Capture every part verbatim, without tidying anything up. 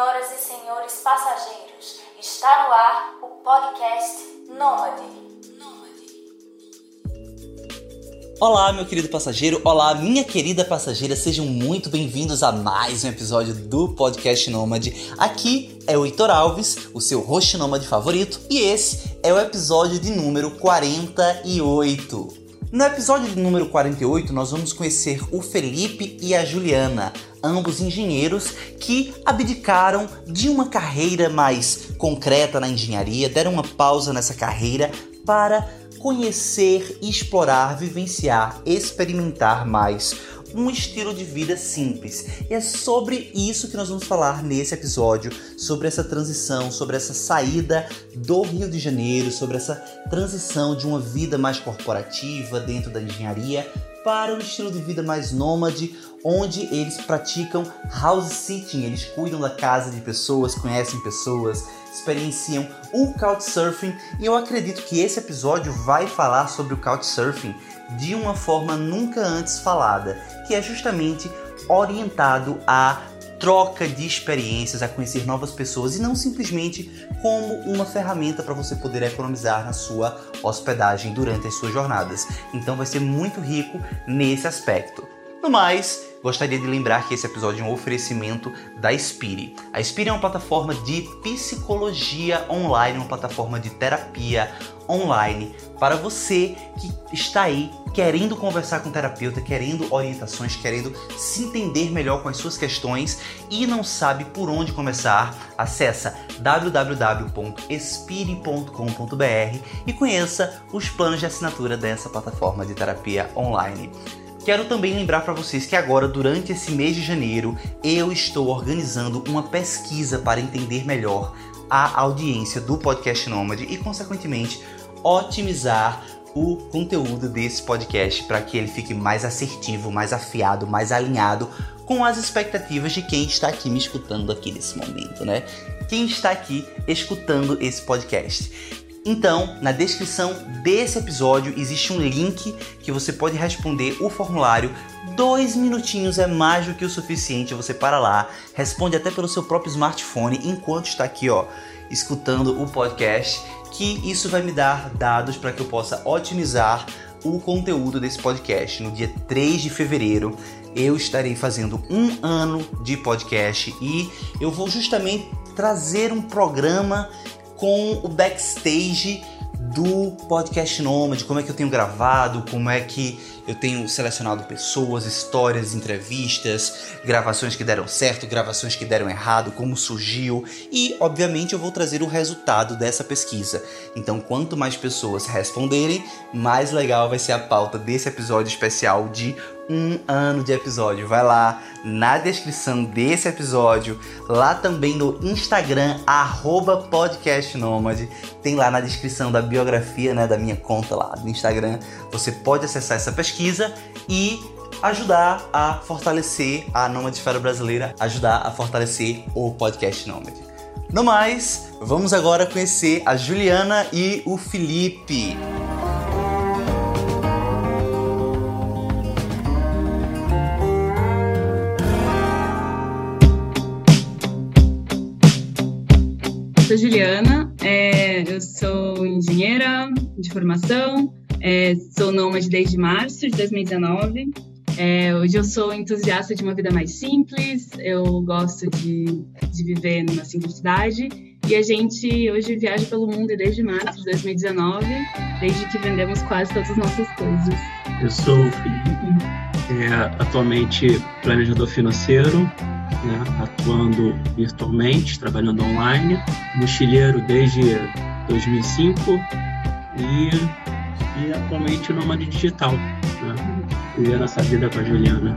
Senhoras e senhores passageiros, está no ar o podcast Nômade. Olá, meu querido passageiro, olá, minha querida passageira, sejam muito bem-vindos a mais um episódio do podcast Nômade. Aqui é o Heitor Alves, o seu host nômade favorito, e esse é o episódio de número quarenta e oito. No episódio de número quarenta e oito, nós vamos conhecer o Felipe e a Juliana, ambos engenheiros que abdicaram de uma carreira mais concreta na engenharia, deram uma pausa nessa carreira para conhecer, explorar, vivenciar, experimentar mais um estilo de vida simples. E é sobre isso que nós vamos falar nesse episódio, sobre essa transição, sobre essa saída do Rio de Janeiro, sobre essa transição de uma vida mais corporativa dentro da engenharia para um estilo de vida mais nômade, onde eles praticam house sitting, eles cuidam da casa de pessoas, conhecem pessoas, experienciam o Couchsurfing, e eu acredito que esse episódio vai falar sobre o Couchsurfing de uma forma nunca antes falada, que é justamente orientado à troca de experiências, a conhecer novas pessoas, e não simplesmente como uma ferramenta para você poder economizar na sua hospedagem durante as suas jornadas. Então vai ser muito rico nesse aspecto. No mais, gostaria de lembrar que esse episódio é um oferecimento da Spire. A Spire é uma plataforma de psicologia online, uma plataforma de terapia online para você que está aí querendo conversar com o terapeuta, querendo orientações, querendo se entender melhor com as suas questões e não sabe por onde começar. Acesse w w w ponto espire ponto com ponto b r e conheça os planos de assinatura dessa plataforma de terapia online. Quero também lembrar para vocês que agora, durante esse mês de janeiro, eu estou organizando uma pesquisa para entender melhor a audiência do Podcast Nômade e, consequentemente, otimizar o conteúdo desse podcast para que ele fique mais assertivo, mais afiado, mais alinhado com as expectativas de quem está aqui me escutando aqui nesse momento, né? Quem está aqui escutando esse podcast. Então, na descrição desse episódio existe um link que você pode responder o formulário. Dois minutinhos é mais do que o suficiente, você para lá, responde até pelo seu próprio smartphone enquanto está aqui, ó, escutando o podcast, que isso vai me dar dados para que eu possa otimizar o conteúdo desse podcast. No dia três de fevereiro eu estarei fazendo um ano de podcast e eu vou justamente trazer um programa com o backstage do podcast Nômade, como é que eu tenho gravado, como é que eu tenho selecionado pessoas, histórias, entrevistas, gravações que deram certo, gravações que deram errado, como surgiu, e obviamente eu vou trazer o resultado dessa pesquisa. Então, quanto mais pessoas responderem, mais legal vai ser a pauta desse episódio especial de um ano de episódio. Vai lá na descrição desse episódio, lá também no Instagram, arroba podcastnômade, tem lá na descrição da biografia, né, da minha conta lá do Instagram, você pode acessar essa pesquisa e ajudar a fortalecer a nomadesfera brasileira, ajudar a fortalecer o podcast Nômade. No mais, vamos agora conhecer a Juliana e o Felipe. Eu sou Juliana, é, eu sou engenheira de formação, é, sou nômade desde março de dois mil e dezenove. É, hoje eu sou entusiasta de uma vida mais simples, eu gosto de, de viver numa simplicidade e a gente hoje viaja pelo mundo desde março de dois mil e dezenove, desde que vendemos quase todas as nossas coisas. Eu sou o Felipe, é, atualmente planejador financeiro, né, atuando virtualmente, trabalhando online, mochileiro desde dois mil e cinco e, e atualmente nômade digital, né, vivendo essa vida com a Juliana.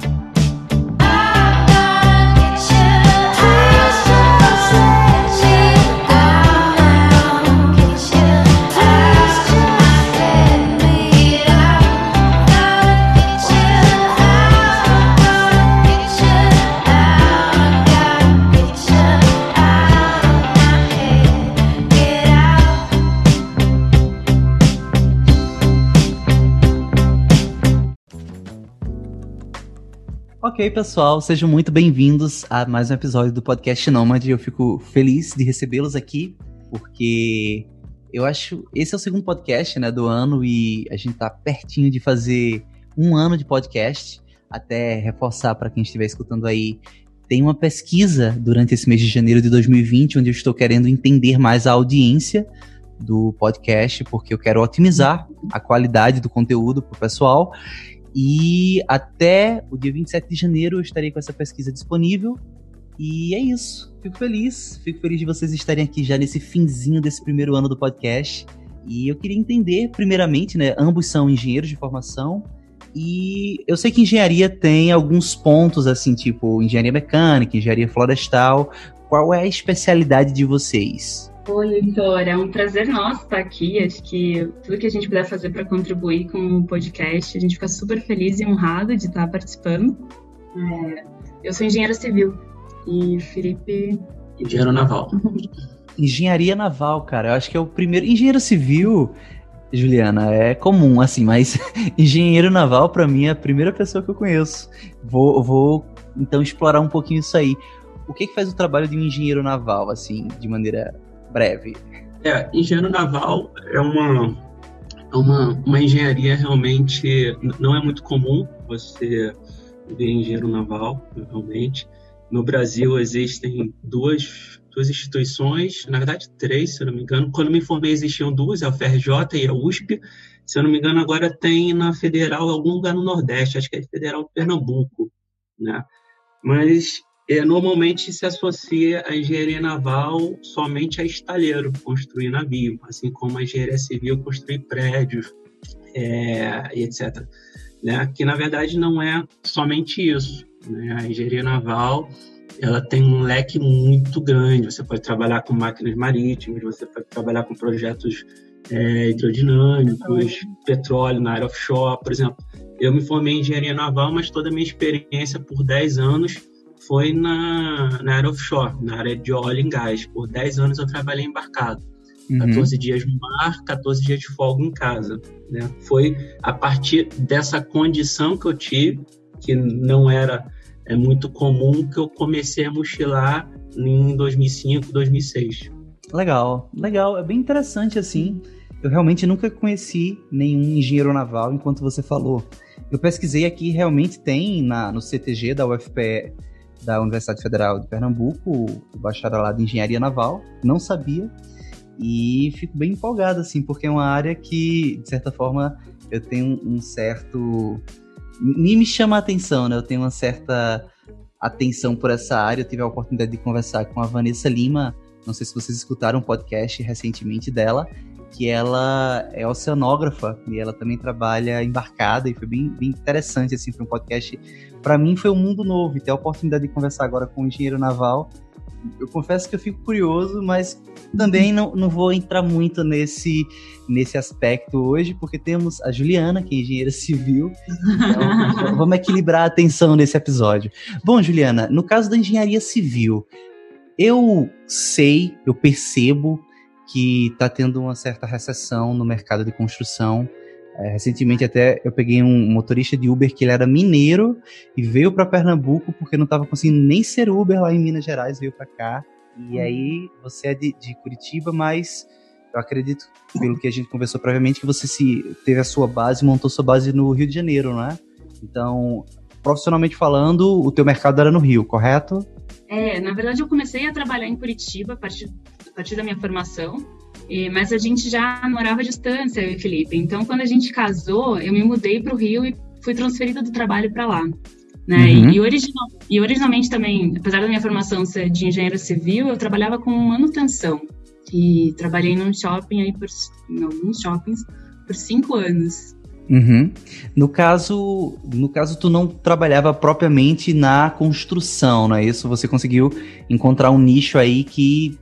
Ok, pessoal, sejam muito bem-vindos a mais um episódio do Podcast Nômade. Eu fico feliz de recebê-los aqui, porque eu acho... Esse é o segundo podcast, né, do ano, e a gente tá pertinho de fazer um ano de podcast. Até reforçar para quem estiver escutando aí, tem uma pesquisa durante esse mês de janeiro de dois mil e vinte, onde eu estou querendo entender mais a audiência do podcast, porque eu quero otimizar a qualidade do conteúdo para o pessoal. E até o dia vinte e sete de janeiro eu estarei com essa pesquisa disponível. E é isso. Fico feliz. Fico feliz de vocês estarem aqui já nesse finzinho desse primeiro ano do podcast. E eu queria entender, primeiramente, né? Ambos são engenheiros de formação. E eu sei que engenharia tem alguns pontos, assim, tipo engenharia mecânica, engenharia florestal. Qual é a especialidade de vocês? Oi, Heitor, é um prazer nosso estar aqui. Acho que tudo que a gente puder fazer para contribuir com o podcast, a gente fica super feliz e honrado de estar participando. É, eu sou engenheira civil e Felipe... Engenheiro naval. Engenharia naval, cara, eu acho que é o primeiro... Engenheiro civil, Juliana, é comum, assim, mas engenheiro naval, para mim, é a primeira pessoa que eu conheço. Vou, vou então, explorar um pouquinho isso aí. O que que faz o trabalho de um engenheiro naval, assim, de maneira... breve. É, engenheiro naval é uma, uma, uma engenharia realmente, não é muito comum você ver engenheiro naval, realmente. No Brasil existem duas, duas instituições, na verdade três, se eu não me engano. Quando me formei existiam duas, a U F R J e a U S P. Se eu não me engano, agora tem na Federal, algum lugar no Nordeste, acho que é Federal de Pernambuco, né? Mas... É, normalmente se associa a engenharia naval somente a estaleiro, construir navio, assim como a engenharia civil, construir prédios, é, etcétera. Né? Que, na verdade, não é somente isso. Né? A engenharia naval ela tem um leque muito grande. Você pode trabalhar com máquinas marítimas, você pode trabalhar com projetos é, hidrodinâmicos, petróleo na área offshore, por exemplo. Eu me formei em engenharia naval, mas toda a minha experiência por dez anos foi na, na área offshore, na área de óleo e gás. Por dez anos eu trabalhei embarcado. Uhum. catorze dias no mar, catorze dias de folga em casa. Né? Foi a partir dessa condição que eu tive, que não era é, muito comum, que eu comecei a mochilar em dois mil e cinco, dois mil e seis. Legal, legal. É bem interessante, assim. Eu realmente nunca conheci nenhum engenheiro naval, enquanto você falou. Eu pesquisei aqui, realmente tem na, no C T G da U F P E, da Universidade Federal de Pernambuco, o bacharelado em Engenharia Naval, não sabia, e fico bem empolgado, assim, porque é uma área que, de certa forma, eu tenho um certo... Nem me chama a atenção, né? Eu tenho uma certa atenção por essa área. Eu tive a oportunidade de conversar com a Vanessa Lima, não sei se vocês escutaram um podcast recentemente dela, que ela é oceanógrafa e ela também trabalha embarcada, e foi bem, bem interessante, assim, para um podcast. Para mim foi um mundo novo, e ter a oportunidade de conversar agora com um engenheiro naval, eu confesso que eu fico curioso, mas também não, não vou entrar muito nesse, nesse aspecto hoje, porque temos a Juliana, que é engenheira civil, então vamos equilibrar a atenção nesse episódio. Bom, Juliana, no caso da engenharia civil, eu sei, eu percebo que está tendo uma certa recessão no mercado de construção. É, recentemente até eu peguei um motorista de Uber que ele era mineiro e veio para Pernambuco porque não estava conseguindo nem ser Uber lá em Minas Gerais, veio para cá. E aí você é de, de Curitiba, mas eu acredito, pelo que a gente conversou previamente, que você se, teve a sua base, montou sua base no Rio de Janeiro, né? Então, profissionalmente falando, o teu mercado era no Rio, correto? É, na verdade eu comecei a trabalhar em Curitiba a partir, a partir da minha formação, e, mas a gente já morava à distância, eu e Felipe. Então, quando a gente casou, eu me mudei para o Rio e fui transferida do trabalho para lá. Né? Uhum. E, e, original, e originalmente também, apesar da minha formação ser de engenheiro civil, eu trabalhava com manutenção. E trabalhei num shopping, aí por, em alguns shoppings, por cinco anos. Uhum. No caso, no caso, tu não trabalhava propriamente na construção, não é isso? Você conseguiu encontrar um nicho aí que,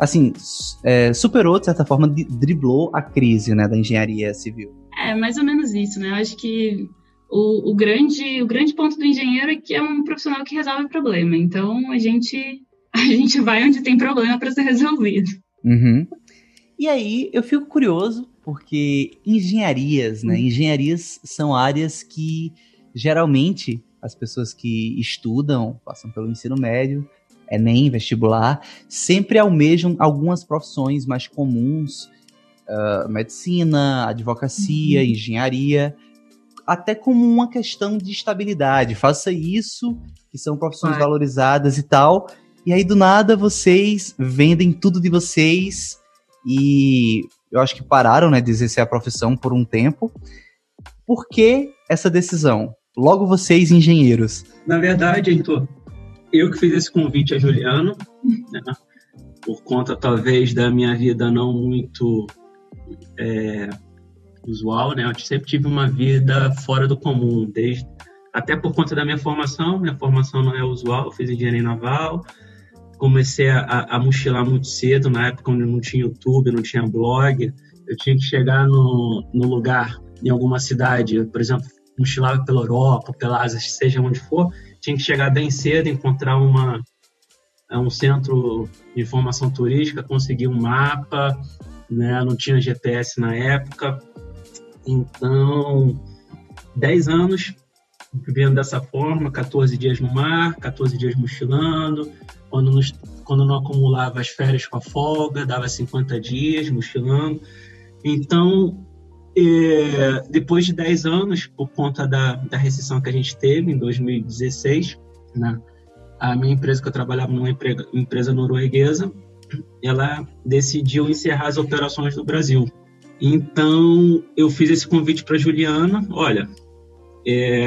assim, é, superou, de certa forma, driblou a crise, né, da engenharia civil. É, mais ou menos isso, né? Eu acho que o, o, grande, o grande ponto do engenheiro é que é um profissional que resolve problema. Então, a gente, a gente vai onde tem problema para ser resolvido. Uhum. E aí, eu fico curioso, porque engenharias, né? Engenharias são áreas que, geralmente, as pessoas que estudam, passam pelo ensino médio, Enem, vestibular, sempre almejam algumas profissões mais comuns, uh, medicina, advocacia, uhum. engenharia, até como uma questão de estabilidade. Faça isso, que são profissões Vai. valorizadas e tal, e aí do nada vocês vendem tudo de vocês e eu acho que pararam, né, de exercer a profissão por um tempo. Por que essa decisão? Logo vocês, engenheiros. Na verdade, Heitor, eu que fiz esse convite a Juliana, né, por conta talvez da minha vida não muito é, usual, né? Eu sempre tive uma vida fora do comum, desde, até por conta da minha formação. Minha formação não é usual, eu fiz engenharia naval, comecei a, a mochilar muito cedo, na época onde não tinha YouTube, não tinha blog, eu tinha que chegar no, no lugar, em alguma cidade, por exemplo, mochilava pela Europa, pela Ásia, seja onde for, tinha que chegar bem cedo, encontrar uma, um centro de informação turística, conseguir um mapa, né? Não tinha G P S na época. Então, dez anos vivendo dessa forma, catorze dias no mar, catorze dias mochilando, quando, nos, quando não acumulava as férias com a folga, dava cinquenta dias mochilando. Então, E depois de dez anos, por conta da, da recessão que a gente teve em dois mil e dezesseis, né, a minha empresa, que eu trabalhava numa empresa, empresa norueguesa, ela decidiu encerrar as operações do Brasil. Então, eu fiz esse convite para a Juliana. Olha, é,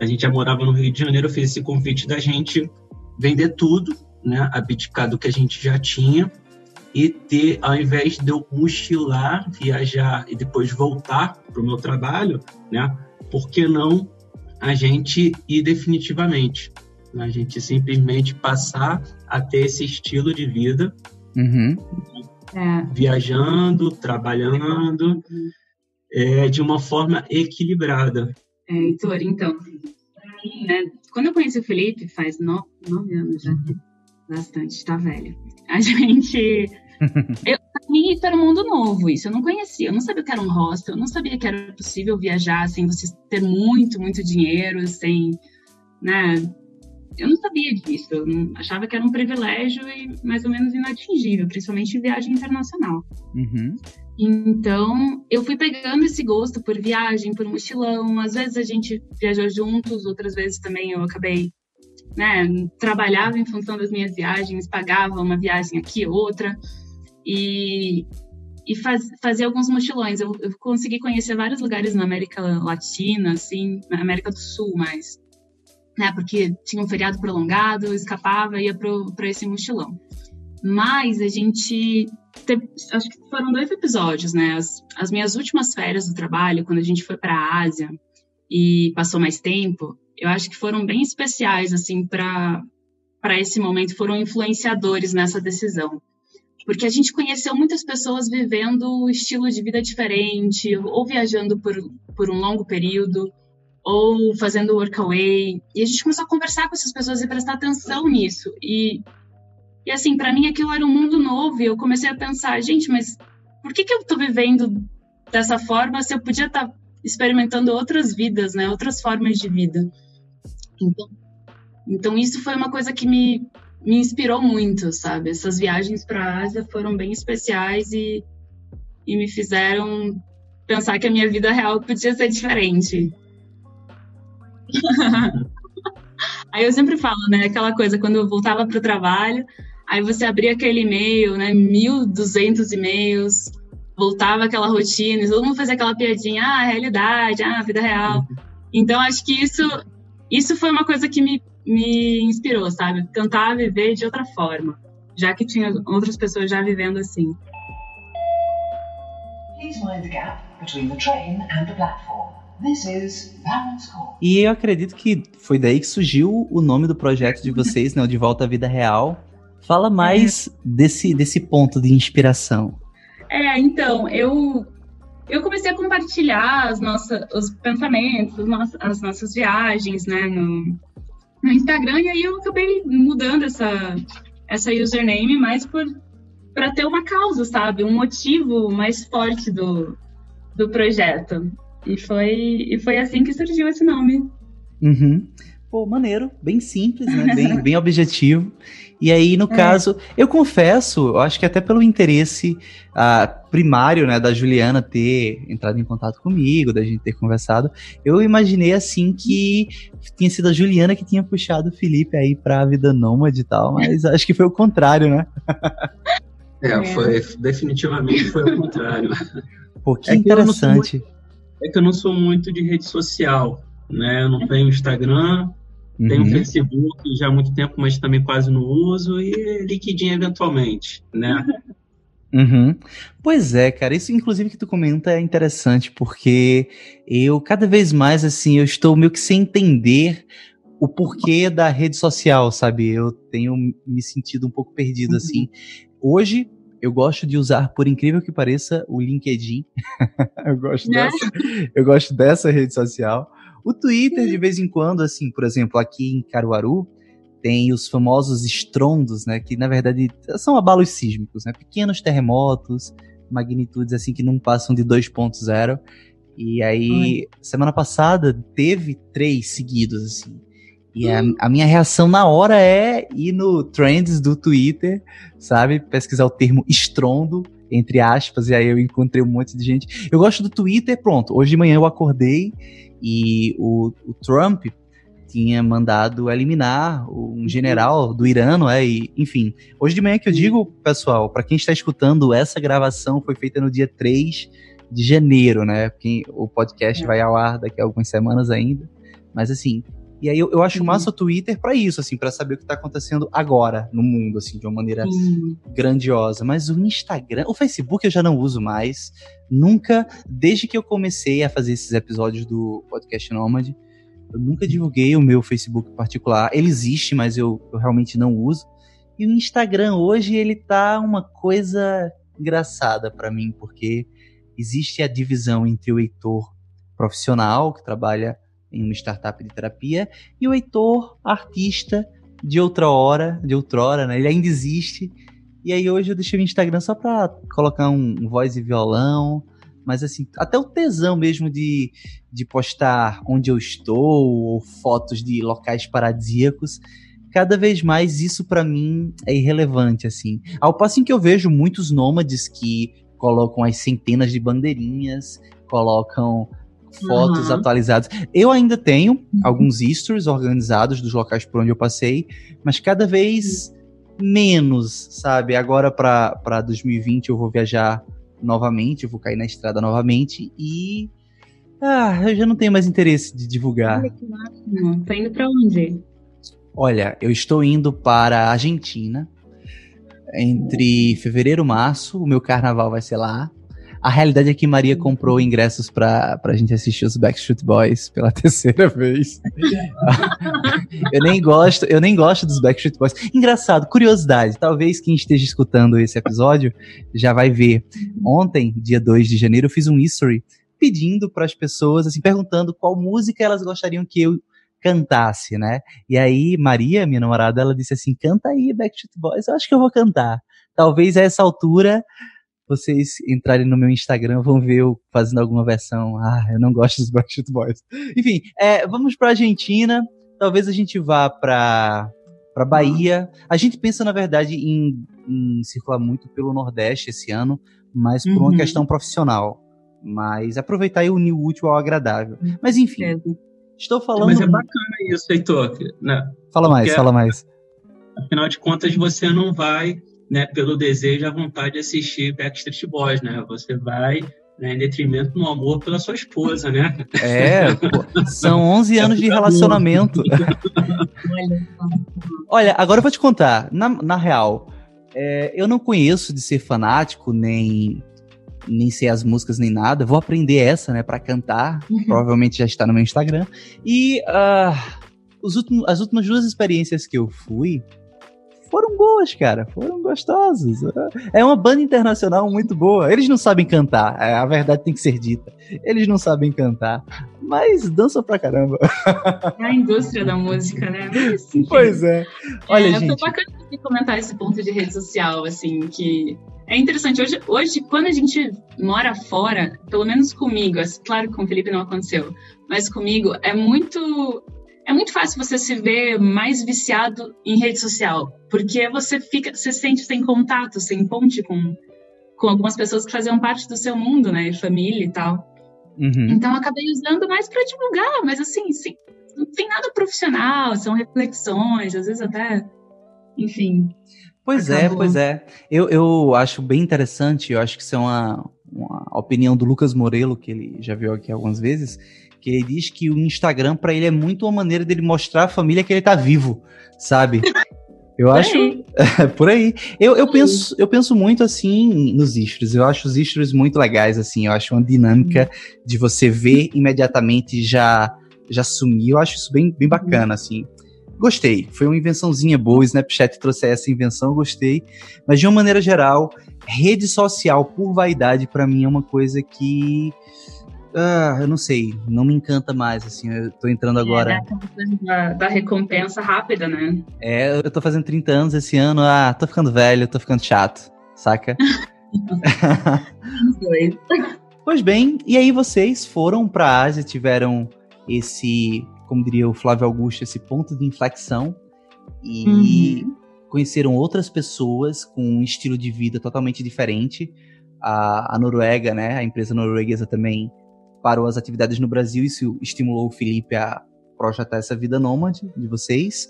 a gente já morava no Rio de Janeiro, eu fiz esse convite da gente vender tudo, né, abdicar do que a gente já tinha, e ter, ao invés de eu mochilar, viajar e depois voltar para o meu trabalho, né? Por que não a gente ir definitivamente? Né? A gente simplesmente passar a ter esse estilo de vida, uhum. né? é. viajando, trabalhando, é, de uma forma equilibrada. É, Heitor, então, né? Quando eu conheci o Felipe, faz nove, nove anos já, uhum. bastante, tá velho. A gente... eu, pra mim, era um mundo novo isso. Eu não conhecia, eu não sabia que era um hostel, eu não sabia que era possível viajar sem você ter muito, muito dinheiro, sem... né? Eu não sabia disso, eu não, achava que era um privilégio e mais ou menos inatingível, principalmente em viagem internacional. Uhum. Então, eu fui pegando esse gosto por viagem, por mochilão. Às vezes a gente viajou juntos, outras vezes também eu acabei... né, trabalhava em função das minhas viagens, pagava uma viagem aqui, outra, e, e faz, fazia alguns mochilões. Eu, eu consegui conhecer vários lugares na América Latina, assim, na América do Sul, mas, né, porque tinha um feriado prolongado, eu escapava e ia para esse mochilão. Mas a gente, teve, acho que foram dois episódios, né, as, as minhas últimas férias do trabalho, quando a gente foi para a Ásia e passou mais tempo, eu acho que foram bem especiais, assim, para esse momento, foram influenciadores nessa decisão. Porque a gente conheceu muitas pessoas vivendo um estilo de vida diferente, ou viajando por, por um longo período, ou fazendo workaway. E a gente começou a conversar com essas pessoas e prestar atenção nisso. E, e assim, para mim aquilo era um mundo novo, e eu comecei a pensar, gente, mas por que, que eu estou vivendo dessa forma se eu podia estar tá experimentando outras vidas, né, outras formas de vida? Então, então isso foi uma coisa que me, me inspirou muito, sabe? Essas viagens para a Ásia foram bem especiais e, e me fizeram pensar que a minha vida real podia ser diferente. Aí eu sempre falo, né? Aquela coisa, quando eu voltava para o trabalho, aí você abria aquele e-mail, né? mil e duzentos e-mails, voltava aquela rotina, todo mundo fazia aquela piadinha, ah, realidade, ah, vida real. Então, acho que isso... Isso foi uma coisa que me, me inspirou, sabe? Tentar viver de outra forma, já que tinha outras pessoas já vivendo assim. E eu acredito que foi daí que surgiu o nome do projeto de vocês, né? De Volta à Vida Real. Fala mais é. desse, desse ponto de inspiração. É, então, eu... Eu comecei a compartilhar as nossas, os pensamentos, as nossas viagens, né, no, no Instagram, e aí eu acabei mudando essa, essa username mais por, para ter uma causa, sabe? Um motivo mais forte do, do projeto. E foi, e foi assim que surgiu esse nome. Uhum. pô, maneiro, bem simples, né? Bem, bem objetivo. E aí, no é. caso, eu confesso, eu acho que até pelo interesse uh, primário, né, da Juliana ter entrado em contato comigo, da gente ter conversado, eu imaginei, assim, que tinha sido a Juliana que tinha puxado o Felipe aí pra vida nômade e tal, mas acho que foi o contrário, né? É, foi, definitivamente foi o contrário. Pô, que é interessante. Que muito, é que eu não sou muito de rede social, né? Eu não tenho Instagram, uhum. tenho Facebook já há muito tempo, mas também quase não uso, e LinkedIn eventualmente, né? Uhum. Pois é, cara, isso inclusive que tu comenta é interessante, porque eu cada vez mais, assim, eu estou meio que sem entender o porquê da rede social, sabe? Eu tenho me sentido um pouco perdido, uhum. assim. Hoje, eu gosto de usar, por incrível que pareça, o LinkedIn. eu, gosto dessa, eu gosto dessa rede social. O Twitter, de vez em quando, assim, por exemplo, aqui em Caruaru, tem os famosos estrondos, né, que na verdade são abalos sísmicos, né, pequenos terremotos, magnitudes assim que não passam de dois ponto zero, e aí, Ai. semana passada, teve três seguidos, assim. E a, a minha reação na hora é ir no Trends do Twitter, sabe? Pesquisar o termo estrondo, entre aspas, e aí eu encontrei um monte de gente. Eu gosto do Twitter, pronto. Hoje de manhã eu acordei e o, o Trump tinha mandado eliminar um general do Irã, não é? E, enfim, hoje de manhã que eu digo, pessoal, para quem está escutando, essa gravação foi feita no dia três de janeiro, né? Porque o podcast é. vai ao ar daqui a algumas semanas ainda, mas assim... E aí eu, eu acho massa o Twitter pra isso, assim, pra saber o que tá acontecendo agora no mundo, assim, de uma maneira Sim. grandiosa. Mas o Instagram, o Facebook eu já não uso mais, nunca, desde que eu comecei a fazer esses episódios do Podcast Nômade, eu nunca divulguei o meu Facebook particular. Ele existe, mas eu, eu realmente não uso. E o Instagram hoje, ele tá uma coisa engraçada pra mim, porque existe a divisão entre o Heitor profissional, que trabalha em uma startup de terapia, e o Heitor, artista de outra hora, de outrora, né? Ele ainda existe. E aí hoje eu deixei o Instagram só pra colocar um, um voz e violão, mas assim, até o tesão mesmo de, de postar onde eu estou, ou fotos de locais paradisíacos, cada vez mais isso pra mim é irrelevante, assim. Ao passo em que eu vejo muitos nômades que colocam as centenas de bandeirinhas, colocam... fotos uhum. atualizadas. Eu ainda tenho uhum. alguns stories organizados dos locais por onde eu passei, mas cada vez uhum. menos, sabe? Agora para dois mil e vinte eu vou viajar novamente, eu vou cair na estrada novamente e ah, eu já não tenho mais interesse de divulgar. Não, tá indo para onde? Olha, eu estou indo para a Argentina entre fevereiro e março, o meu carnaval vai ser lá. A realidade é que Maria comprou ingressos pra, pra gente assistir os Backstreet Boys pela terceira vez. eu, nem gosto, eu nem gosto dos Backstreet Boys. Engraçado, curiosidade, talvez quem esteja escutando esse episódio já vai ver. Ontem, dia dois de janeiro, eu fiz um history pedindo pras pessoas, assim, perguntando qual música elas gostariam que eu cantasse, né? E aí, Maria, minha namorada, ela disse assim, canta aí Backstreet Boys, eu acho que eu vou cantar. Talvez a essa altura... vocês entrarem no meu Instagram, vão ver eu fazendo alguma versão. Ah, eu não gosto dos Backstreet Boys. Enfim, é, vamos pra Argentina. Talvez a gente vá pra, pra Bahia. A gente pensa, na verdade, em, em circular muito pelo Nordeste esse ano, mas por uhum. uma questão profissional. Mas aproveitar e unir o útil ao agradável. Mas enfim, é. estou falando... Mas é bacana isso, Heitor. Né? Fala mais, Porque, fala mais. Afinal de contas, você não vai... né, pelo desejo, a vontade de assistir Backstreet Boys, né? Você vai, né, em detrimento no amor pela sua esposa, né? É, pô, são onze anos de relacionamento. Olha, agora eu vou te contar, na, na real, é, eu não conheço de ser fanático, nem, nem sei as músicas, nem nada. Vou aprender essa, né, pra cantar, uhum. provavelmente já está no meu Instagram. E uh, os últimos, as últimas duas experiências que eu fui... foram boas, cara, foram gostosas. É uma banda internacional muito boa. Eles não sabem cantar, a verdade tem que ser dita. Eles não sabem cantar, mas dançam pra caramba. É a indústria da música, né? Mas, pois é. Olha, é, gente... eu tô bacana de comentar esse ponto de rede social, assim, que é interessante. Hoje, hoje, quando a gente mora fora, pelo menos comigo, claro que com o Felipe não aconteceu, mas comigo, é muito... É muito fácil você se ver mais viciado em rede social, porque você fica, você se sente sem contato, sem ponte com, com algumas pessoas que faziam parte do seu mundo, né? Família e tal. Uhum. Então, eu acabei usando mais para divulgar, mas assim, sim, não tem nada profissional, são reflexões, às vezes até, enfim. Pois acabou. é, pois é. Eu, eu acho bem interessante, eu acho que isso é uma, uma opinião do Lucas Morello, que ele já viu aqui algumas vezes, que ele diz que o Instagram, para ele, é muito uma maneira dele mostrar à família que ele tá vivo, sabe? Eu acho... É por aí. Eu, eu, penso, eu penso muito, assim, nos stories. Eu acho os stories muito legais, assim. Eu acho uma dinâmica de você ver imediatamente já, já sumir. Eu acho isso bem, bem bacana, assim. Gostei. Foi uma invençãozinha boa. O Snapchat trouxe essa invenção, eu gostei. Mas, de uma maneira geral, rede social por vaidade, para mim, é uma coisa que... Ah, eu não sei, não me encanta mais, assim, eu tô entrando agora... É, da, da recompensa rápida, né? É, eu tô fazendo trinta anos esse ano, ah, tô ficando velho, tô ficando chato, saca? Pois bem, e aí vocês foram pra Ásia, tiveram esse, como diria o Flávio Augusto, esse ponto de inflexão, e uhum. conheceram outras pessoas com um estilo de vida totalmente diferente, a, a Noruega, né, a empresa norueguesa também... parou as atividades no Brasil, isso estimulou o Felipe a projetar essa vida nômade de vocês,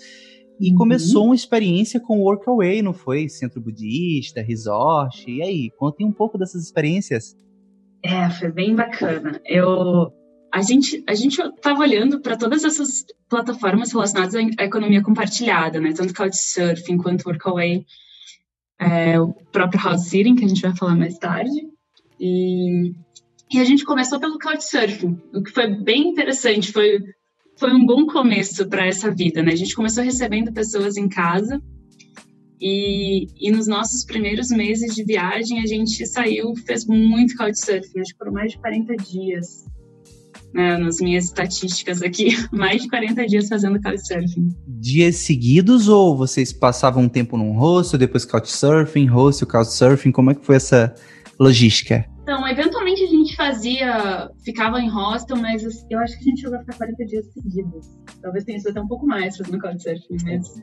e uhum. começou uma experiência com o Workaway, não foi? Centro budista, resort, e aí? Contem um pouco dessas experiências. É, foi bem bacana. Eu, a gente a gente estava olhando para todas essas plataformas relacionadas à economia compartilhada, né? Tanto Couchsurfing quanto Workaway, é, o próprio House sitting, que a gente vai falar mais tarde, e... E a gente começou pelo Couchsurfing, o que foi bem interessante, foi, foi um bom começo para essa vida, né? A gente começou recebendo pessoas em casa e, e nos nossos primeiros meses de viagem a gente saiu, fez muito Couchsurfing, acho que foram mais de quarenta dias, né? Nas minhas estatísticas aqui, mais de quarenta dias fazendo Couchsurfing. Dias seguidos ou vocês passavam um tempo num hostel, depois Couchsurfing, hostel, Couchsurfing, como é que foi essa logística? Então, eventualmente a gente fazia, ficava em hostel, mas eu acho que a gente chegou a ficar quarenta dias seguidos. Talvez tenha sido até um pouco mais, fazendo Couchsurfing mesmo.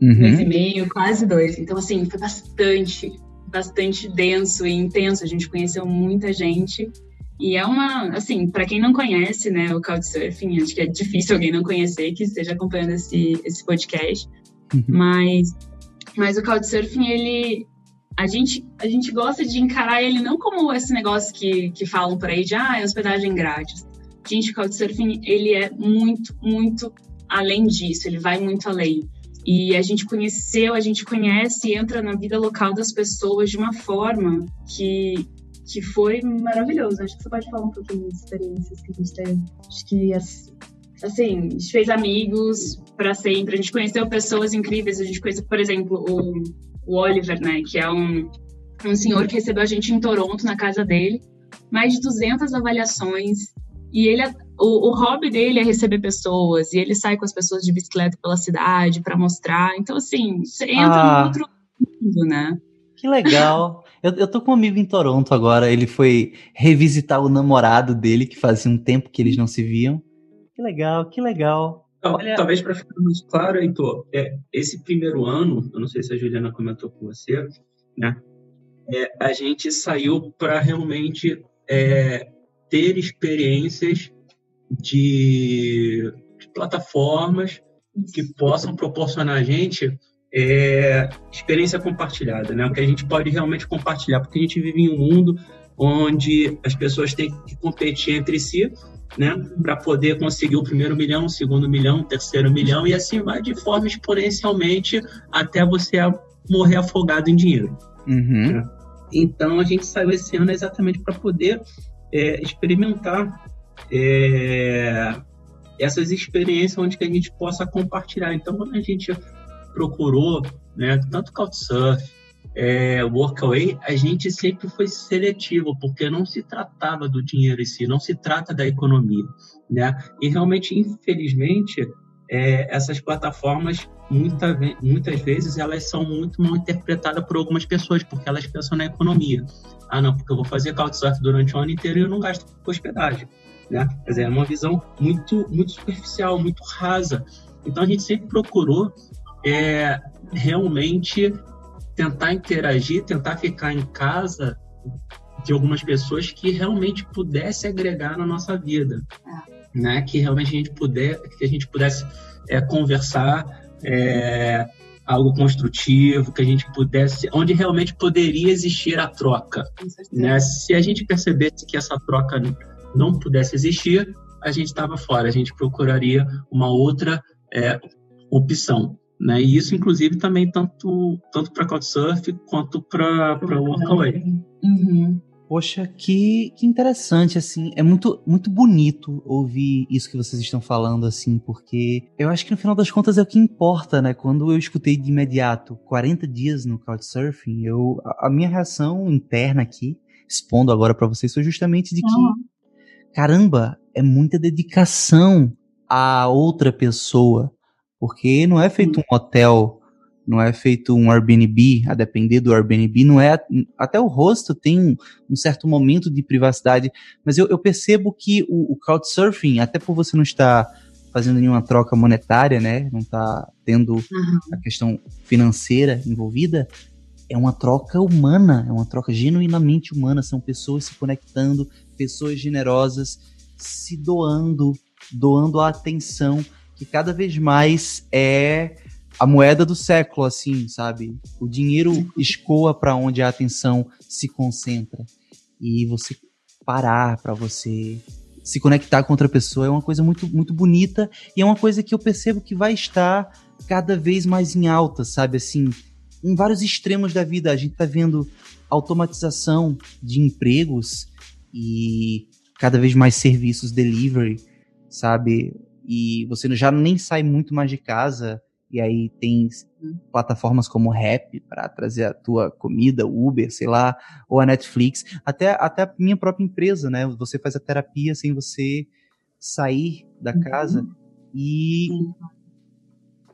Uhum. Mês e meio, quase dois. Então, assim, foi bastante, bastante denso e intenso. A gente conheceu muita gente. E é uma, assim, pra quem não conhece, né, o Couchsurfing, acho que é difícil alguém não conhecer que esteja acompanhando esse, esse podcast. Uhum. Mas, mas o Couchsurfing, ele... A gente, a gente gosta de encarar ele não como esse negócio que, que falam por aí de ah, é hospedagem grátis. Gente, o Couchsurfing, ele é muito, muito além disso, ele vai muito além. E a gente conheceu, a gente conhece e entra na vida local das pessoas de uma forma que, que foi maravilhosa. Acho que você pode falar um pouquinho das experiências que a gente teve. Acho que, assim, a gente fez amigos para sempre, a gente conheceu pessoas incríveis, a gente conheceu, por exemplo, o... o Oliver, né, que é um, um senhor que recebeu a gente em Toronto, na casa dele, mais de duzentas avaliações, e ele, o, o hobby dele é receber pessoas, e ele sai com as pessoas de bicicleta pela cidade para mostrar, então assim, você entra ah, num outro mundo, né. Que legal, eu, eu tô com um amigo em Toronto agora, ele foi revisitar o namorado dele, que fazia um tempo que eles não se viam, que legal, que legal. Olha... Talvez para ficar mais claro, Heitor, é, esse primeiro ano, eu não sei se a Juliana comentou com você, né? É, a gente saiu para realmente é, ter experiências de, de plataformas que possam proporcionar a gente é, experiência compartilhada, né? O que a gente pode realmente compartilhar, porque a gente vive em um mundo onde as pessoas têm que competir entre si, né, para poder conseguir o primeiro milhão, o segundo milhão, o terceiro milhão, e assim vai de forma exponencialmente até você morrer afogado em dinheiro. Uhum. Né? Então, a gente saiu esse ano exatamente para poder é, experimentar é, essas experiências onde que a gente possa compartilhar. Então, quando a gente procurou, né, tanto Couchsurfing, É, Workaway, a gente sempre foi seletivo, porque não se tratava do dinheiro em si, não se trata da economia, né? E realmente, infelizmente, é, essas plataformas, muita, muitas vezes, elas são muito mal interpretadas por algumas pessoas, porque elas pensam na economia. Ah, não, porque eu vou fazer Couchsurfing durante o ano inteiro e eu não gasto com hospedagem. né? Quer dizer, é uma visão muito, muito superficial, muito rasa. Então, a gente sempre procurou é, realmente tentar interagir, tentar ficar em casa de algumas pessoas que realmente pudesse agregar na nossa vida, né? Que realmente a gente, puder, que a gente pudesse é, conversar, é, algo construtivo, que a gente pudesse, onde realmente poderia existir a troca, né? Se a gente percebesse que essa troca não pudesse existir, a gente estava fora, a gente procuraria uma outra é, opção, né? E isso, inclusive, também tanto, tanto para Couchsurf quanto para o Workaway. Uhum. Poxa, que, que interessante, assim, é muito, muito bonito ouvir isso que vocês estão falando, assim, porque eu acho que no final das contas é o que importa, né? Quando eu escutei de imediato quarenta dias no Couchsurfing, eu, a, a minha reação interna aqui, expondo agora para vocês, foi justamente de que, ah. caramba, é muita dedicação a outra pessoa, porque não é feito um hotel, não é feito um Airbnb, a depender do Airbnb, não é, até o rosto tem um, um certo momento de privacidade, mas eu, eu percebo que o, o Couchsurfing, até por você não estar fazendo nenhuma troca monetária, né, não estar tendo uhum. a questão financeira envolvida, é uma troca humana, é uma troca genuinamente humana, são pessoas se conectando, pessoas generosas, se doando, doando a atenção, que cada vez mais é a moeda do século, assim, sabe? O dinheiro escoa para onde a atenção se concentra. E você parar para você se conectar com outra pessoa é uma coisa muito, muito bonita e é uma coisa que eu percebo que vai estar cada vez mais em alta, sabe? Assim, em vários extremos da vida. A gente tá vendo automatização de empregos e cada vez mais serviços delivery, sabe? E você já nem sai muito mais de casa. E aí tem plataformas como o Rappi para trazer a tua comida, o Uber, sei lá, ou a Netflix, até, até a minha própria empresa, né? Você faz a terapia sem você sair da casa. Uhum. E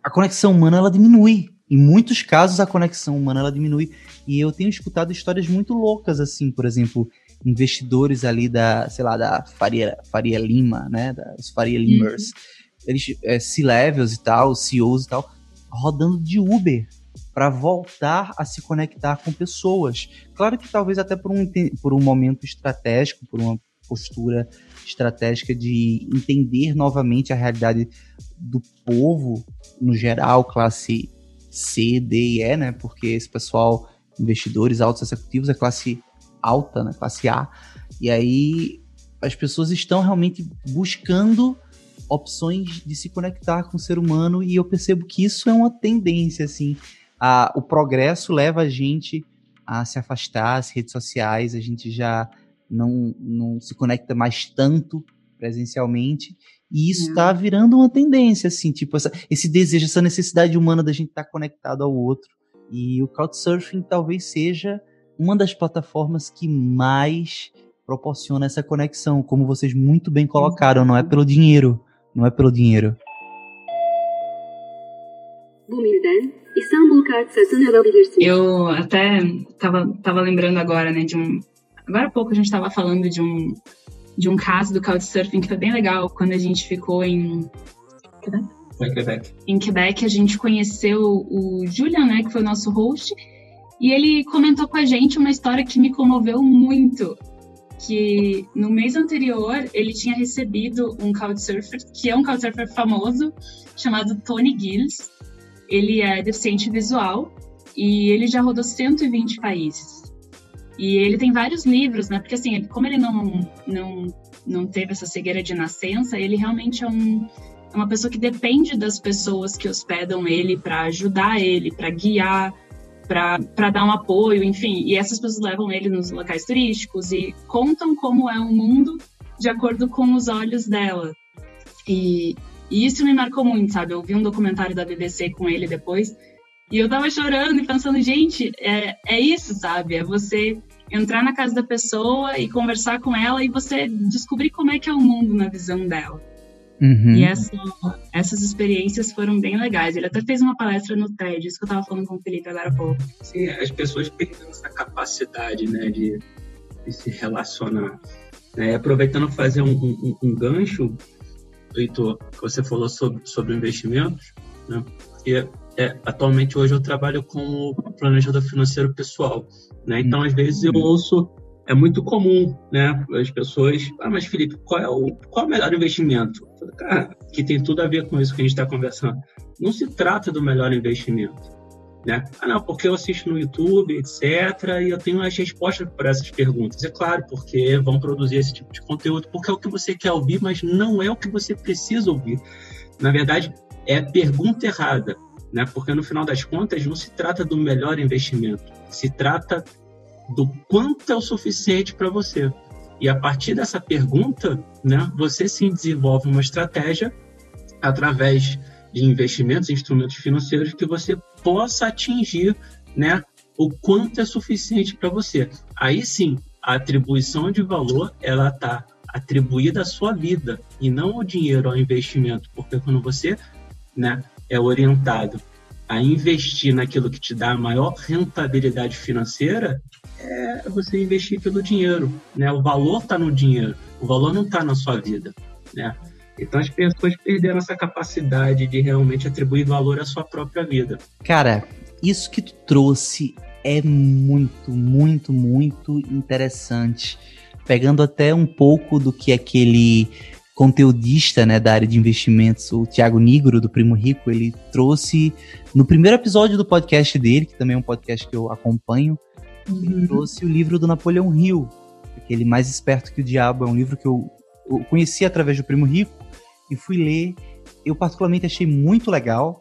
a conexão humana, ela diminui. Em muitos casos, a conexão humana, ela diminui. E eu tenho escutado histórias muito loucas, assim, por exemplo, investidores ali da, sei lá, da Faria, Faria Lima, né? Da, os Faria Limers. Uhum. Eles, é, C-levels e tal, C E Os e tal, rodando de Uber para voltar a se conectar com pessoas. Claro que talvez até por um, por um momento estratégico, por uma postura estratégica de entender novamente a realidade do povo, no geral, classe C, D e E, né? Porque esse pessoal, investidores, altos executivos, é classe alta, né? Classe A. E aí as pessoas estão realmente buscando opções de se conectar com o ser humano, e eu percebo que isso é uma tendência, assim, a, o progresso leva a gente a se afastar, as redes sociais, a gente já não, não se conecta mais tanto presencialmente, e isso está é. virando uma tendência, assim, tipo, essa, esse desejo, essa necessidade humana da gente estar tá conectado ao outro, e o Couchsurfing talvez seja uma das plataformas que mais proporciona essa conexão, como vocês muito bem colocaram, não é pelo dinheiro, não é pelo dinheiro. Eu até tava, tava lembrando agora, né, de um... Agora há pouco a gente tava falando de um, de um caso do Couchsurfing que foi bem legal, quando a gente ficou em... Quebec? Foi em Quebec. Em Quebec, a gente conheceu o Julian, né, que foi o nosso host, e ele comentou com a gente uma história que me comoveu muito, que no mês anterior ele tinha recebido um Couchsurfer, que é um Couchsurfer famoso, chamado Tony Giles. Ele é deficiente visual e ele já rodou cento e vinte países. E ele tem vários livros, né? Porque assim, como ele não, não, não teve essa cegueira de nascença, ele realmente é, um, é uma pessoa que depende das pessoas que hospedam ele para ajudar ele, para guiar, para dar um apoio, enfim. E essas pessoas levam ele nos locais turísticos e contam como é o mundo de acordo com os olhos dela. E, e isso me marcou muito, sabe? Eu vi um documentário da B B C com ele depois e eu tava chorando e pensando, gente, é, é isso, sabe? É você entrar na casa da pessoa e conversar com ela e você descobrir como é que é o mundo na visão dela. Uhum. E essa, essas experiências foram bem legais. Ele até fez uma palestra no TED, isso que eu estava falando com o Felipe agora há pouco. Sim, as pessoas perdem essa capacidade, né, de, de se relacionar. É, aproveitando para fazer um, um, um gancho, Heitor, que você falou sobre, sobre investimentos, né? E é, atualmente hoje eu trabalho como planejador financeiro pessoal, né? Então às vezes eu ouço, é muito comum, né? As pessoas, ah, mas Felipe, qual é o, qual é o melhor investimento? Cara, que tem tudo a ver com isso que a gente está conversando. Não se trata do melhor investimento, né? Ah, não, porque eu assisto no YouTube, etcétera, e eu tenho as respostas para essas perguntas. É claro, porque vão produzir esse tipo de conteúdo, porque é o que você quer ouvir, mas não é o que você precisa ouvir. Na verdade, é a pergunta errada, né? Porque no final das contas, não se trata do melhor investimento, se trata do quanto é o suficiente para você. E a partir dessa pergunta, né, você sim desenvolve uma estratégia através de investimentos, instrumentos financeiros que você possa atingir, né, o quanto é suficiente para você. Aí sim, a atribuição de valor, ela está atribuída à sua vida e não ao dinheiro, ao investimento, porque quando você, né, é orientado a investir naquilo que te dá a maior rentabilidade financeira, é você investir pelo dinheiro, né? O valor está no dinheiro, o valor não está na sua vida, né? Então as pessoas perderam essa capacidade de realmente atribuir valor à sua própria vida. Cara, isso que tu trouxe é muito, muito, muito interessante. Pegando até um pouco do que aquele conteudista, né, da área de investimentos, o Thiago Nigro, do Primo Rico, ele trouxe no primeiro episódio do podcast dele, que também é um podcast que eu acompanho, uhum. Ele trouxe o livro do Napoleão Hill, aquele Mais Esperto que o Diabo, é um livro que eu, eu conheci através do Primo Rico e fui ler, eu particularmente achei muito legal,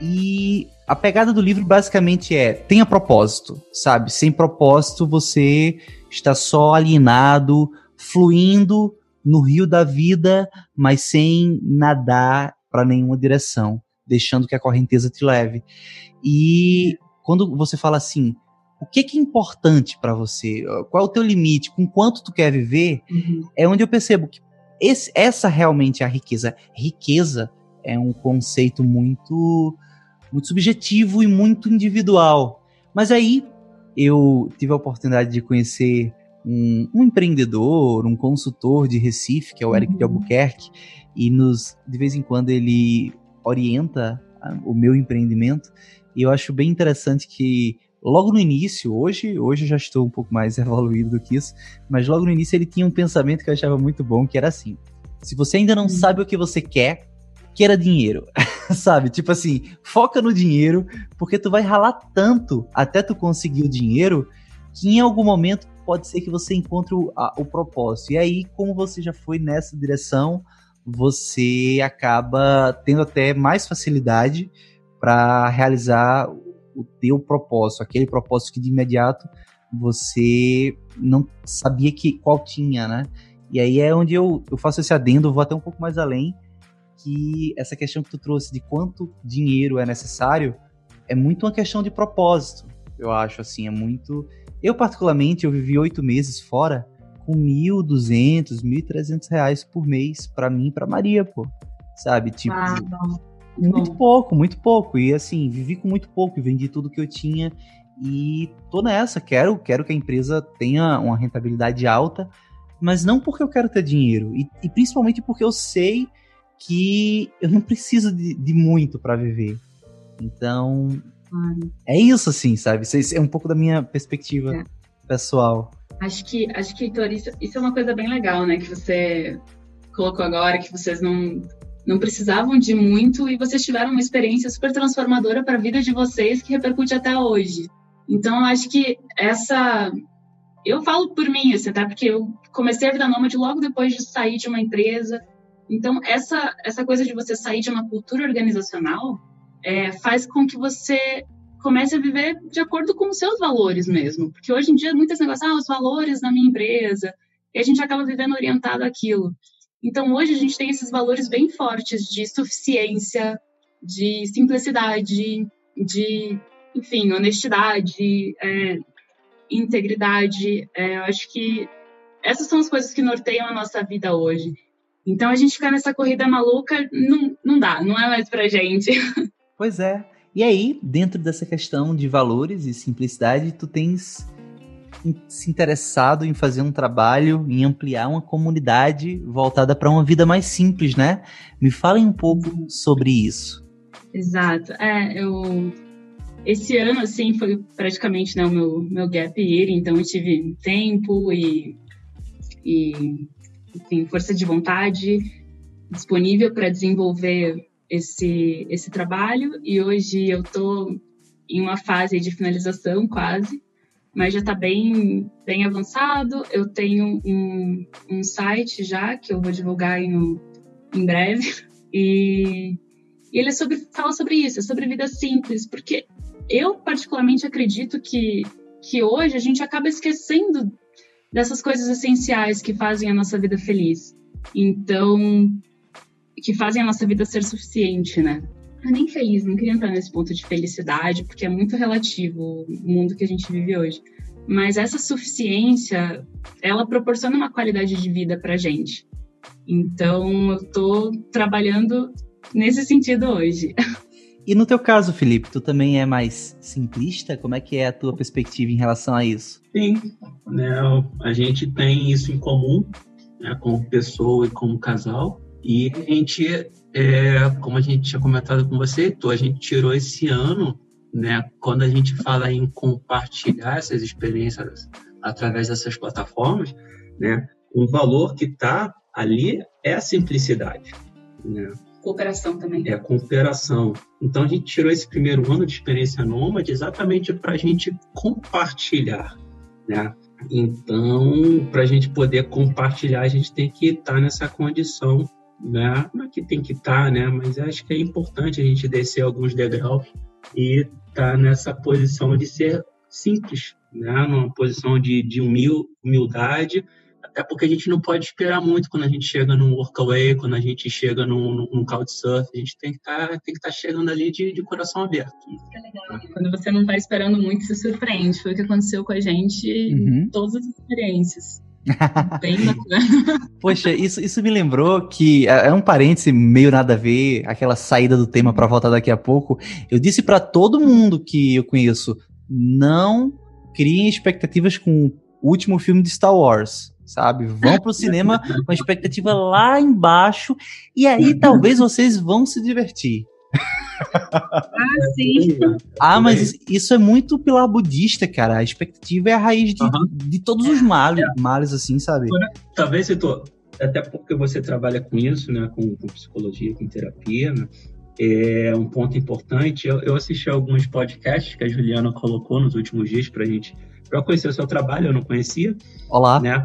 e a pegada do livro basicamente é, tenha propósito, sabe, sem propósito você está só alienado, fluindo no rio da vida, mas sem nadar para nenhuma direção, deixando que a correnteza te leve. E quando você fala assim, o que, que é importante para você? Qual é o teu limite? Com quanto tu quer viver? Uhum. É onde eu percebo que esse, essa realmente é a riqueza. Riqueza é um conceito muito, muito subjetivo e muito individual. Mas aí eu tive a oportunidade de conhecer Um, um empreendedor, um consultor de Recife, que é o Érico de Albuquerque, e nos, de vez em quando ele orienta a, o meu empreendimento, e eu acho bem interessante que logo no início, hoje, hoje eu já estou um pouco mais evoluído do que isso, mas logo no início ele tinha um pensamento que eu achava muito bom, que era assim, se você ainda não hum. sabe o que você quer, queira dinheiro, sabe? Tipo assim, foca no dinheiro, porque tu vai ralar tanto até tu conseguir o dinheiro, que em algum momento pode ser que você encontre o, a, o propósito. E aí, como você já foi nessa direção, você acaba tendo até mais facilidade para realizar o teu propósito, aquele propósito que de imediato você não sabia que, qual tinha, né? E aí é onde eu, eu faço esse adendo, eu vou até um pouco mais além, que essa questão que tu trouxe de quanto dinheiro é necessário é muito uma questão de propósito, eu acho, assim, é muito... Eu, particularmente, eu vivi oito meses fora com mil e duzentos, mil e trezentos reais por mês pra mim e pra Maria, pô. Sabe? Tipo, ah, não. muito não. pouco, muito pouco. E, assim, vivi com muito pouco, vendi tudo que eu tinha e tô nessa. Quero, quero que a empresa tenha uma rentabilidade alta, mas não porque eu quero ter dinheiro. E, e principalmente porque eu sei que eu não preciso de, de muito pra viver. Então... é isso, assim, sabe? Isso é um pouco da minha perspectiva é. pessoal. Acho que, acho que, Heitor, isso, isso é uma coisa bem legal, né? Que você colocou agora, que vocês não, não precisavam de muito e vocês tiveram uma experiência super transformadora para a vida de vocês que repercute até hoje. Então, acho que essa... Eu falo por mim, assim, tá? Porque eu comecei a vida nômade logo depois de sair de uma empresa. Então, essa, essa coisa de você sair de uma cultura organizacional... É, faz com que você comece a viver de acordo com os seus valores mesmo. Porque hoje em dia, muitas negócios, ah, os valores da minha empresa, e a gente acaba vivendo orientado àquilo. Então, hoje a gente tem esses valores bem fortes de suficiência, de simplicidade, de, enfim, honestidade, é, integridade. É, eu acho que essas são as coisas que norteiam a nossa vida hoje. Então, a gente ficar nessa corrida maluca não, não dá, não é mais pra gente. Pois é. E aí, dentro dessa questão de valores e simplicidade, tu tens se interessado em fazer um trabalho, em ampliar uma comunidade voltada para uma vida mais simples, né? Me falem um pouco sobre isso. Exato. É, eu... Esse ano, assim, foi praticamente, né, o meu, meu gap year, então eu tive tempo e, e enfim, força de vontade disponível para desenvolver esse, esse trabalho, e hoje eu estou em uma fase de finalização quase, mas já está bem, bem avançado. Eu tenho um, um site já, que eu vou divulgar em, em breve, e, e ele é sobre, fala sobre isso, é sobre vida simples, porque eu particularmente acredito que, que hoje a gente acaba esquecendo dessas coisas essenciais que fazem a nossa vida feliz. Então, que fazem a nossa vida ser suficiente, né? Eu nem feliz, não queria entrar nesse ponto de felicidade, porque é muito relativo o mundo que a gente vive hoje. Mas essa suficiência, ela proporciona uma qualidade de vida pra gente. Então, eu tô trabalhando nesse sentido hoje. E no teu caso, Felipe, tu também é mais simplista? Como é que é a tua perspectiva em relação a isso? Sim, né, a gente tem isso em comum, né, como pessoa e como casal. E a gente, é, como a gente tinha comentado com você, Heitor, a gente tirou esse ano, né, quando a gente fala em compartilhar essas experiências através dessas plataformas, né, um valor que está ali é a simplicidade, né? Cooperação também. É, cooperação. Então, a gente tirou esse primeiro ano de experiência nômade exatamente para a gente compartilhar, né? Então, para a gente poder compartilhar, a gente tem que estar nessa condição, né? Não é que tem que estar, né? Mas acho que é importante a gente descer alguns degraus e estar nessa posição de ser simples, né? Numa posição de, de humil, humildade, até porque a gente não pode esperar muito quando a gente chega num Workaway, quando a gente chega num, num, num Couchsurfing, a gente tem que tá, estar tá chegando ali de, de coração aberto. Isso é legal, né? Quando você não está esperando muito, se surpreende. Foi o que aconteceu com a gente uhum. em todas as experiências. Bem bacana. Poxa, isso, isso me lembrou que, é um parêntese meio nada a ver, aquela saída do tema para voltar daqui a pouco. Eu disse para todo mundo que eu conheço, não criem expectativas com o último filme de Star Wars. Sabe? Vão pro cinema com a expectativa lá embaixo e aí talvez vocês vão se divertir. Ah, sim. Ah, mas isso é muito pilar budista, cara. A expectativa é a raiz de, uhum. de todos os males, é. males assim, sabe? Talvez, Heitor, até porque você trabalha com isso, né? Com, com psicologia, com terapia, né? É um ponto importante. Eu, eu assisti a alguns podcasts que a Juliana colocou nos últimos dias pra gente... Pra conhecer o seu trabalho, eu não conhecia. Olá. Né?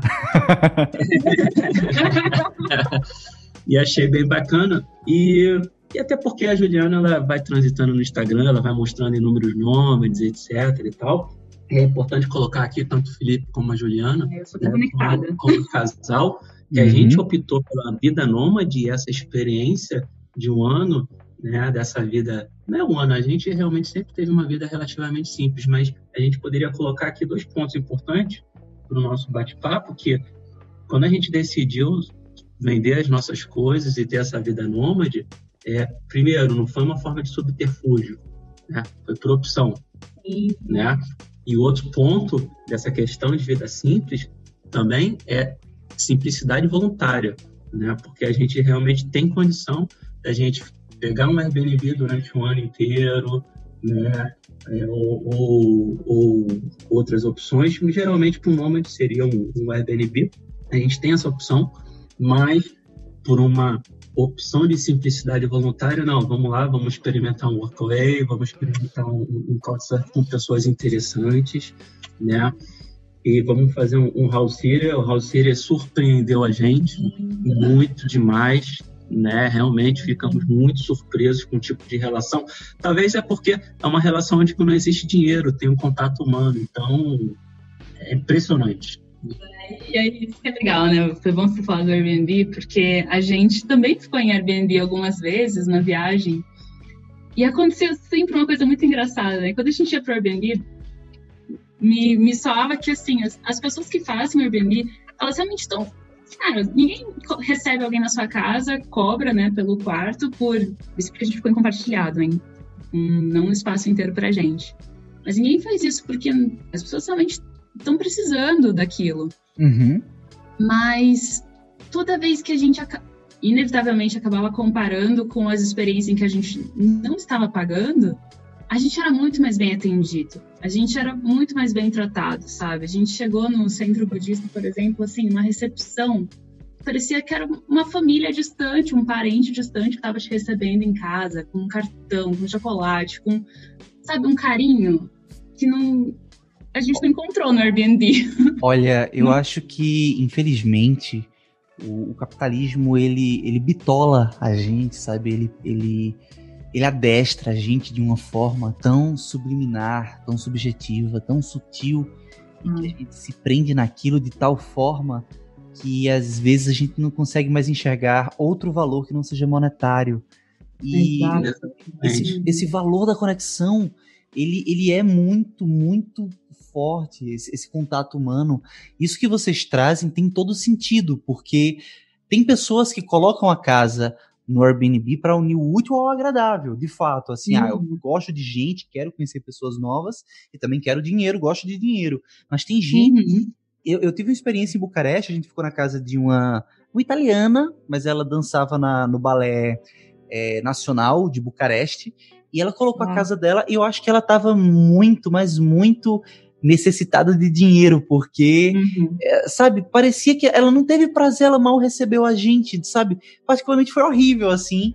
E achei bem bacana. E, e até porque a Juliana ela vai transitando no Instagram, ela vai mostrando inúmeros nomes, etcétera e tal. É importante colocar aqui tanto o Felipe como a Juliana. Eu sou né? conectada. Como, como casal. Que uhum. a gente optou pela vida nômade, essa experiência de um ano, né, dessa vida, não é um ano, a gente realmente sempre teve uma vida relativamente simples, mas a gente poderia colocar aqui dois pontos importantes para o nosso bate-papo, que quando a gente decidiu vender as nossas coisas e ter essa vida nômade, é, primeiro, não foi uma forma de subterfúgio, né, foi por opção. Né? E outro ponto dessa questão de vida simples também é simplicidade voluntária, né, porque a gente realmente tem condição da gente pegar um Airbnb durante um ano inteiro, né? É, ou, ou, ou outras opções, geralmente para um nômade seria um, um Airbnb. A gente tem essa opção, mas por uma opção de simplicidade voluntária, não, vamos lá, vamos experimentar um Workaway, vamos experimentar um, um Couchsurfing com pessoas interessantes, né? E vamos fazer um, um House sitting. O House sitting surpreendeu a gente muito demais. Né? Realmente ficamos muito surpresos com o tipo de relação. Talvez é porque é uma relação onde não existe dinheiro, tem um contato humano, então é impressionante. E aí isso que é legal, né? Foi bom você falar do Airbnb, porque a gente também ficou em Airbnb algumas vezes na viagem e aconteceu sempre uma coisa muito engraçada, né? Quando a gente ia para o Airbnb, me, me soava que assim, as, as pessoas que fazem o Airbnb, elas realmente estão... Cara, ninguém recebe alguém na sua casa, cobra, né, pelo quarto, por isso que a gente ficou compartilhado, hein? Um, não um espaço inteiro pra gente. Mas ninguém faz isso porque as pessoas realmente estão precisando daquilo. Uhum. Mas toda vez que a gente inevitavelmente acabava comparando com as experiências em que a gente não estava pagando, a gente era muito mais bem atendido, a gente era muito mais bem tratado, sabe? A gente chegou no centro budista, por exemplo, assim, uma recepção, parecia que era uma família distante, um parente distante que estava te recebendo em casa, com um cartão, com chocolate, com, sabe, um carinho que não... a gente não encontrou no Airbnb. Olha, eu acho que, infelizmente, o, o capitalismo, ele, ele bitola a gente, sabe? Ele, ele, ele adestra a gente de uma forma tão subliminar, tão subjetiva, tão sutil, hum. que a gente se prende naquilo de tal forma que, às vezes, a gente não consegue mais enxergar outro valor que não seja monetário. E esse, esse valor da conexão, ele, ele é muito, muito... forte, esse, esse contato humano. Isso que vocês trazem tem todo sentido, porque tem pessoas que colocam a casa no Airbnb para unir o útil ao agradável, de fato, assim, uhum. ah, eu gosto de gente, quero conhecer pessoas novas e também quero dinheiro, gosto de dinheiro, mas tem gente, uhum. eu, eu tive uma experiência em Bucareste, a gente ficou na casa de uma, uma italiana, mas ela dançava na, no balé é, nacional de Bucareste, e ela colocou uhum. a casa dela, e eu acho que ela estava muito, mas muito necessitada de dinheiro, porque, uhum. é, sabe, parecia que ela não teve prazer, ela mal recebeu a gente, sabe, particularmente foi horrível, assim,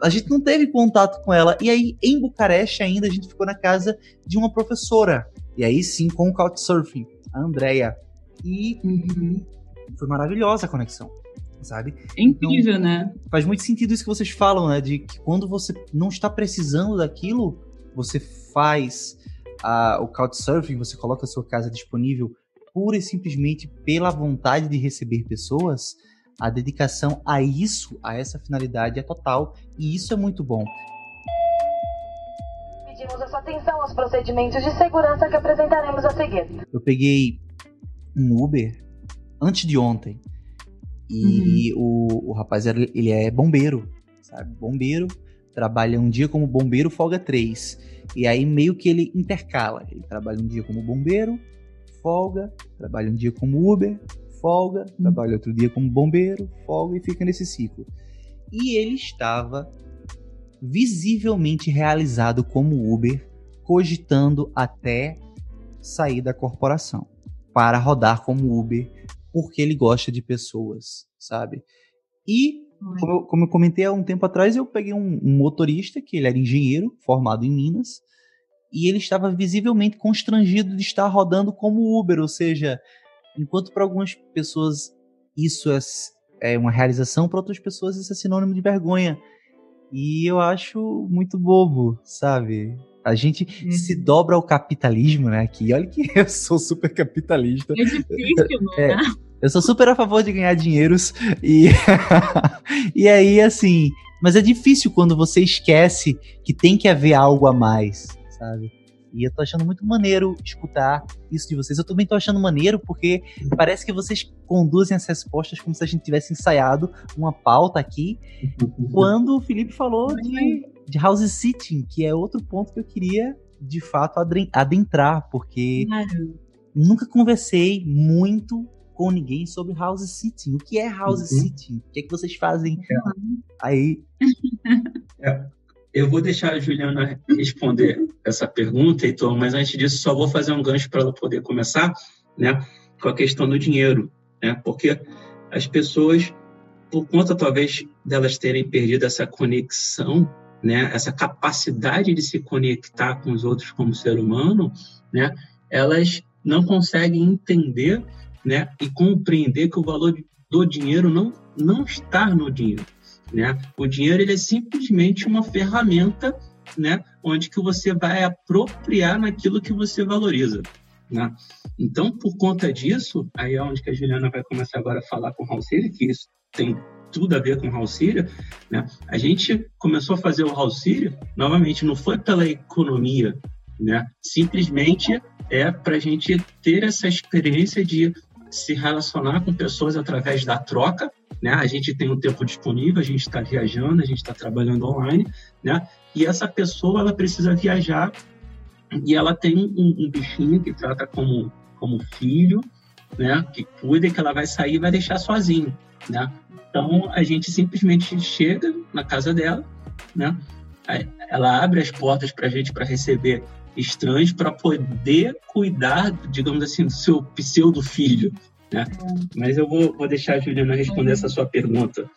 a gente não teve contato com ela, e aí, em Bucareste ainda, a gente ficou na casa de uma professora, e aí sim, com o Couchsurfing, a Andrea, e uhum. foi maravilhosa a conexão, sabe? É incrível, então, né? Faz muito sentido isso que vocês falam, né, de que quando você não está precisando daquilo, você faz... A, o Couchsurfing, você coloca a sua casa disponível pura e simplesmente pela vontade de receber pessoas, a dedicação a isso, a essa finalidade é total, e isso é muito bom. Pedimos a sua atenção aos procedimentos de segurança que apresentaremos a seguir. Eu peguei um Uber antes de ontem, e uhum. o, o rapaz, ele é bombeiro, sabe, bombeiro, trabalha um dia como bombeiro, folga três. E aí meio que ele intercala. Ele trabalha um dia como bombeiro, folga, trabalha um dia como Uber, folga, hum. trabalha outro dia como bombeiro, folga, e fica nesse ciclo. E ele estava visivelmente realizado como Uber, cogitando até sair da corporação para rodar como Uber, porque ele gosta de pessoas, sabe? E... Como eu, como eu comentei há um tempo atrás, eu peguei um, um motorista, que ele era engenheiro, formado em Minas, e ele estava visivelmente constrangido de estar rodando como Uber, ou seja, enquanto para algumas pessoas isso é, é uma realização, para outras pessoas isso é sinônimo de vergonha. E eu acho muito bobo, sabe? A gente uhum. se dobra ao capitalismo, né? Aqui, olha que eu sou super capitalista. É difícil, né? É. Eu sou super a favor de ganhar dinheiros e, e aí, assim... Mas é difícil quando você esquece que tem que haver algo a mais, sabe? E eu tô achando muito maneiro escutar isso de vocês. Eu também tô achando maneiro porque parece que vocês conduzem as respostas como se a gente tivesse ensaiado uma pauta aqui. Quando o Felipe falou de, de house sitting, que é outro ponto que eu queria, de fato, adentrar. Porque Maravilha. Nunca conversei muito... com ninguém sobre house sitting. O que é house uhum. sitting? O que é que vocês fazem é. aí? É. Eu vou deixar a Juliana responder essa pergunta, Heitor, mas antes disso só vou fazer um gancho para ela poder começar, né, com a questão do dinheiro, né? Porque as pessoas, por conta talvez delas terem perdido essa conexão, né, essa capacidade de se conectar com os outros como ser humano, né, elas não conseguem entender, né, e compreender que o valor do dinheiro não, não está no dinheiro, né? O dinheiro, ele é simplesmente uma ferramenta, né, onde que você vai apropriar naquilo que você valoriza, né? Então, por conta disso, aí é onde que a Juliana vai começar agora a falar com o House Sitting, que isso tem tudo a ver com o House Sitting, né? A gente começou a fazer o House Sitting, novamente, não foi pela economia, né? Simplesmente é para a gente ter essa experiência de se relacionar com pessoas através da troca, né? A gente tem um tempo disponível, a gente está viajando, a gente está trabalhando online, né? E essa pessoa, ela precisa viajar e ela tem um, um bichinho que trata como como filho, né, que cuida, que ela vai sair e vai deixar sozinho, né? Então, a gente simplesmente chega na casa dela, né? Ela abre as portas para a gente para receber estranhos, para poder cuidar, digamos assim, do seu pseudo-filho, né? É. Mas eu vou, vou deixar a Juliana responder é. essa sua pergunta.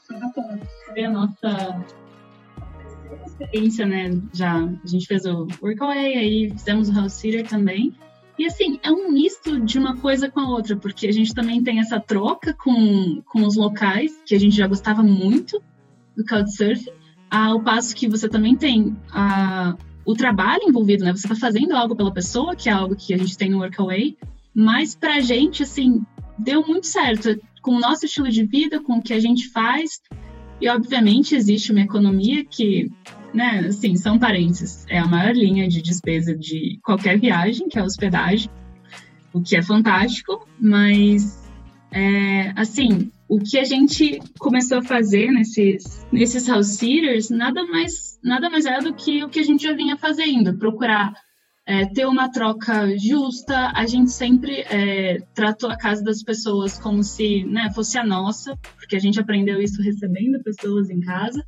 Sobre a nossa experiência, né? Já a gente fez o Workaway, aí fizemos o House Sitting também. E assim, é um misto de uma coisa com a outra, porque a gente também tem essa troca com, com os locais, que a gente já gostava muito do Couchsurfing, ao passo que você também tem a, o trabalho envolvido, né? Você tá fazendo algo pela pessoa, que é algo que a gente tem no Workaway, mas pra gente, assim, deu muito certo com o nosso estilo de vida, com o que a gente faz, e obviamente existe uma economia que... Né? Assim, são parênteses, é a maior linha de despesa de qualquer viagem, que é a hospedagem, o que é fantástico, mas é, assim, o que a gente começou a fazer nesses, nesses house sitters, nada mais, nada mais é do que o que a gente já vinha fazendo, procurar é, ter uma troca justa. A gente sempre é, tratou a casa das pessoas como se, né, fosse a nossa, porque a gente aprendeu isso recebendo pessoas em casa,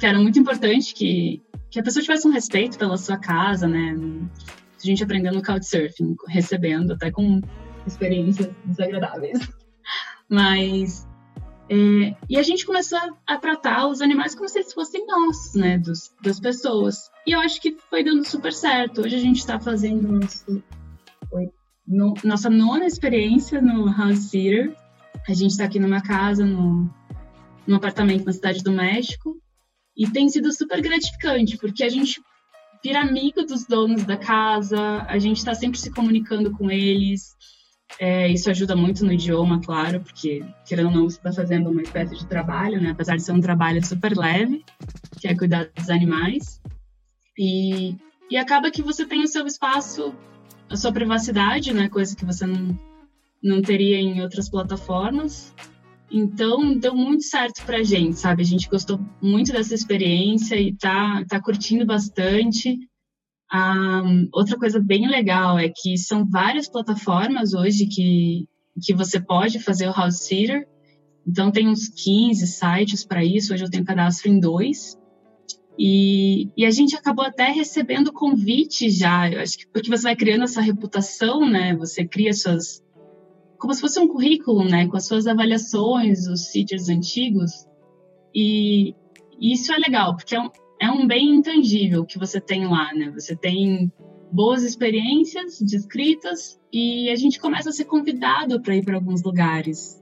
que era muito importante que, que a pessoa tivesse um respeito pela sua casa, né? A gente aprendeu no Couchsurfing, recebendo, até com experiências desagradáveis. Mas... É, e a gente começou a, a tratar os animais como se eles fossem nossos, né? Dos, das pessoas. E eu acho que foi dando super certo. Hoje a gente está fazendo nosso, no, nossa nona experiência no House Sitting. A gente está aqui numa casa, no, num apartamento na Cidade do México. E tem sido super gratificante, porque a gente vira amigo dos donos da casa, a gente está sempre se comunicando com eles. É, isso ajuda muito no idioma, claro, porque, querendo ou não, você está fazendo uma espécie de trabalho, né? Apesar de ser um trabalho super leve, que é cuidar dos animais. E, e acaba que você tem o seu espaço, a sua privacidade, né? Coisa que você não, não teria em outras plataformas. Então, deu muito certo pra gente, sabe? A gente gostou muito dessa experiência e tá, tá curtindo bastante. Ah, outra coisa bem legal é que são várias plataformas hoje que, que você pode fazer o House Sitting. Então, tem uns quinze sites para isso. Hoje eu tenho cadastro em dois. E, e a gente acabou até recebendo convite já. Eu acho que porque você vai criando essa reputação, né? Você cria suas... como se fosse um currículo, né, com as suas avaliações, os sitters antigos, e, e isso é legal, porque é um, é um bem intangível que você tem lá, né, você tem boas experiências descritas e a gente começa a ser convidado para ir para alguns lugares.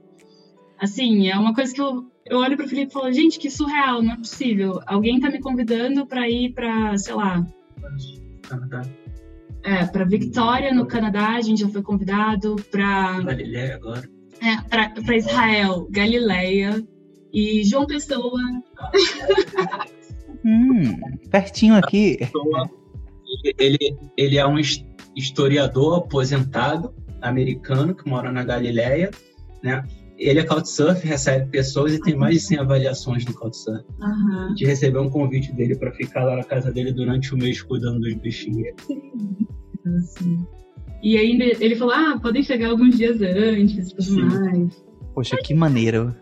Assim, é uma coisa que eu, eu olho para o Felipe e falo, gente, que surreal, não é possível, alguém tá me convidando para ir para, sei lá... Canadá. É, para Victoria, no Canadá, a gente já foi convidado, para... Galileia agora. É, para Israel, Galileia e João Pessoa. Hum, pertinho aqui. Ele, ele é um historiador aposentado, americano, que mora na Galileia, né? Ele é Couchsurf, recebe pessoas e tem mais de cem avaliações no Couchsurf. Uhum. A gente recebeu um convite dele para ficar lá na casa dele durante o mês cuidando dos bichinhos. Assim. E ainda ele falou, ah, podem chegar alguns dias antes, tudo mais. Poxa, que maneiro.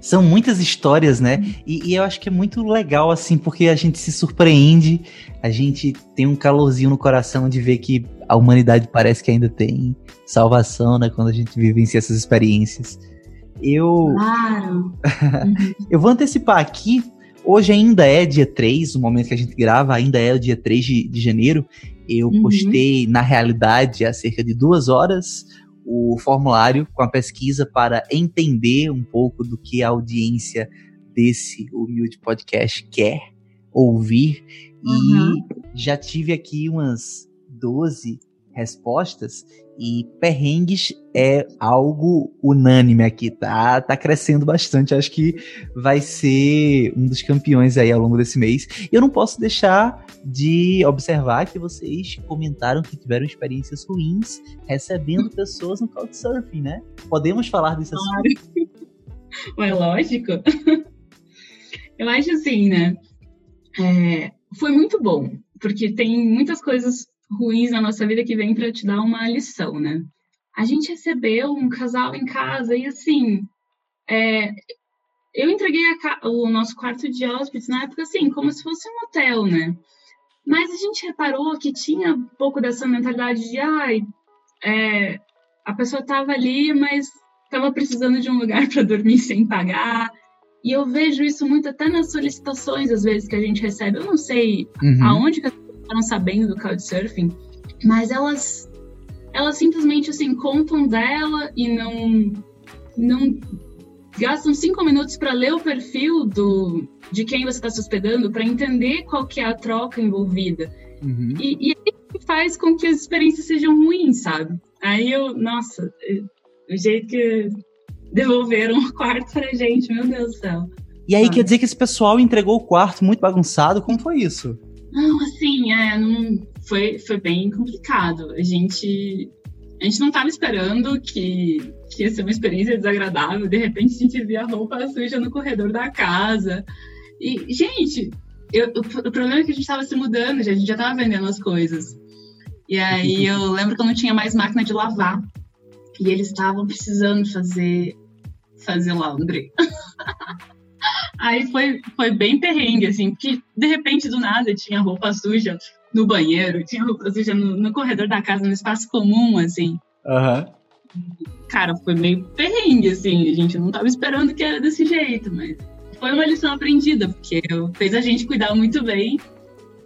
São muitas histórias, né? E, e eu acho que é muito legal, assim, porque a gente se surpreende, a gente tem um calorzinho no coração de ver que a humanidade parece que ainda tem salvação, né? Quando a gente vivencia essas experiências. Eu... Claro. Eu vou antecipar aqui. Hoje ainda é dia três, o momento que a gente grava, ainda é o dia três de, de janeiro. Eu uhum. postei, na realidade, há cerca de duas horas, o formulário com a pesquisa para entender um pouco do que a audiência desse humilde podcast quer ouvir. Uhum. E já tive aqui umas doze respostas e perrengues é algo unânime aqui, tá? Tá crescendo bastante, acho que vai ser um dos campeões aí ao longo desse mês. Eu não posso deixar de observar que vocês comentaram que tiveram experiências ruins recebendo pessoas no Couchsurfing, né? Podemos falar desse assunto? Claro. É lógico. Eu acho assim, né? É, foi muito bom, porque tem muitas coisas ruins na nossa vida que vem para te dar uma lição, né? a gente recebeu um casal em casa e, assim, é, eu entreguei a, o nosso quarto de hóspedes na época, assim, como se fosse um hotel, né? Mas a gente reparou que tinha um pouco dessa mentalidade de, ai, é, a pessoa estava ali, mas estava precisando de um lugar para dormir sem pagar. E eu vejo isso muito até nas solicitações, às vezes, que a gente recebe. Eu não sei uhum. aonde que as pessoas estão sabendo do Couchsurfing, mas elas, elas simplesmente, assim, contam dela e não, não gastam cinco minutos para ler o perfil do, de quem você está se hospedando, para entender qual que é a troca envolvida. Uhum. E, e aí faz com que as experiências sejam ruins, sabe? Aí eu, nossa, o jeito que... devolveram o quarto pra gente, meu Deus do céu. E aí, ah. quer dizer que esse pessoal entregou o quarto muito bagunçado? Como foi isso? Não, assim, é, não, foi, foi bem complicado. A gente, a gente não tava esperando que, que ia ser uma experiência desagradável. De repente, a gente via roupa suja no corredor da casa. E, gente, eu, o, o problema é que a gente tava se mudando, a gente já tava vendendo as coisas. E aí, eu lembro que eu não tinha mais máquina de lavar. E eles estavam precisando fazer... fazer laundry. Aí foi, foi bem perrengue, assim, porque de repente, do nada, tinha roupa suja no banheiro, tinha roupa suja no, no corredor da casa, no espaço comum, assim. Uhum. Cara, foi meio perrengue, assim, a gente não tava esperando que era desse jeito, mas foi uma lição aprendida, porque fez a gente cuidar muito bem,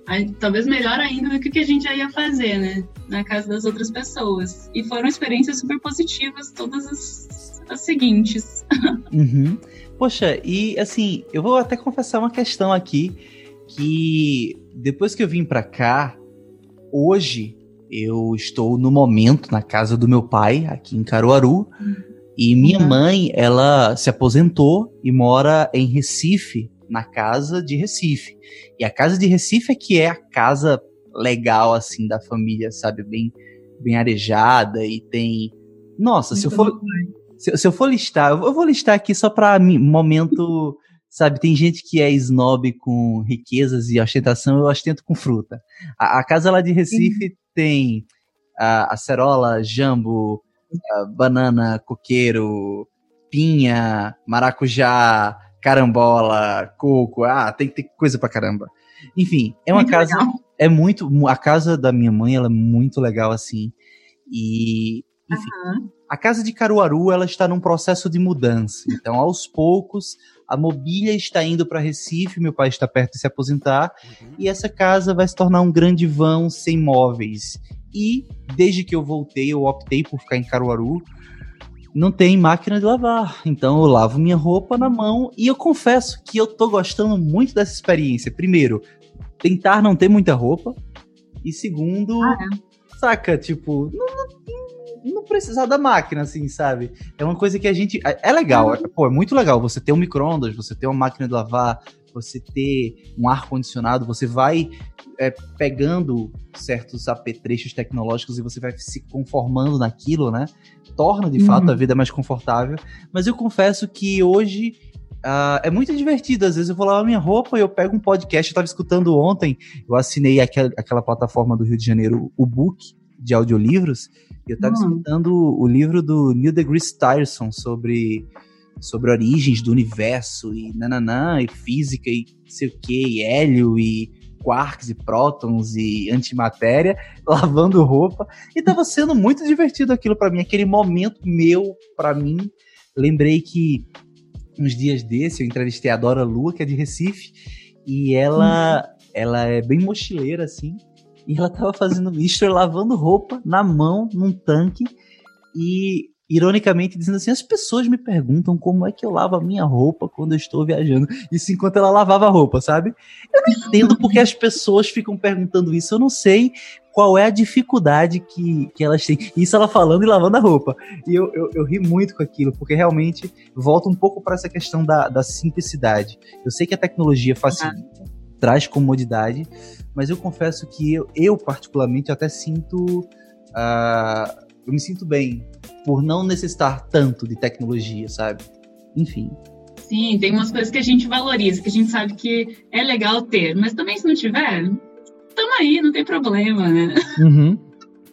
aí, talvez melhor ainda do que o que a gente já ia fazer, né, na casa das outras pessoas. E foram experiências super positivas, todas as as seguintes. Uhum. Poxa, e assim, eu vou até confessar uma questão aqui, que depois que eu vim pra cá, hoje eu estou no momento na casa do meu pai, aqui em Caruaru, uhum. e minha uhum. mãe, ela se aposentou e mora em Recife, na casa de Recife. E a casa de Recife é que é a casa legal, assim, da família, sabe, bem, bem arejada e tem... Nossa, muito se eu for... Bom. Se, se eu for listar, eu vou listar aqui só para momento, sabe, tem gente que é snob com riquezas e ostentação, eu ostento com fruta. A, a casa lá de Recife tem a, acerola, jambo, a, banana, coqueiro, pinha, maracujá, carambola, coco, ah, tem que ter coisa pra caramba. Enfim, é uma muito casa, legal. É muito, a casa da minha mãe, ela é muito legal, assim, e, enfim... Uhum. A casa de Caruaru, ela está num processo de mudança, então aos poucos a mobília está indo para Recife, meu pai está perto de se aposentar, uhum. e essa casa vai se tornar um grande vão sem móveis. E desde que eu voltei, eu optei por ficar em Caruaru, não tem máquina de lavar, então eu lavo minha roupa na mão e eu confesso que eu tô gostando muito dessa experiência. Primeiro, tentar não ter muita roupa e segundo, ah, é. saca, tipo... Não, não, não precisar da máquina, assim, sabe? É uma coisa que a gente... É legal, é, pô, é muito legal você ter um micro-ondas, você ter uma máquina de lavar, você ter um ar-condicionado, você vai é, pegando certos apetrechos tecnológicos e você vai se conformando naquilo, né? Torna, de uhum. fato, a vida mais confortável. Mas eu confesso que hoje uh, é muito divertido. Às vezes eu vou lavar minha roupa e eu pego um podcast. Eu tava escutando ontem, eu assinei aquel, aquela plataforma do Rio de Janeiro, o Book, de audiolivros, e eu tava hum. escutando o livro do Neil deGrasse Tyson sobre, sobre origens do universo, e nananã, e física, e não sei o que, e hélio, e quarks, e prótons, e antimatéria, lavando roupa, e tava sendo muito divertido aquilo pra mim, aquele momento meu, pra mim. Lembrei que uns dias desses eu entrevistei a Dora Lua, que é de Recife, e ela, hum. ela é bem mochileira, assim, e ela tava fazendo isso, lavando roupa na mão, num tanque, e ironicamente dizendo assim, as pessoas me perguntam como é que eu lavo a minha roupa quando eu estou viajando. Isso enquanto ela lavava a roupa, sabe? Eu não entendo porque as pessoas ficam perguntando isso, eu não sei qual é a dificuldade que, que elas têm. Isso ela falando e lavando a roupa. E eu, eu, eu ri muito com aquilo, porque realmente volta um pouco para essa questão da, da simplicidade. Eu sei que a tecnologia facilita, ah. traz comodidade, mas eu confesso que eu, eu particularmente, até sinto... Uh, eu me sinto bem por não necessitar tanto de tecnologia, sabe? Enfim. Sim, tem umas coisas que a gente valoriza, que a gente sabe que é legal ter, mas também se não tiver, tamo aí, não tem problema, né? Uhum.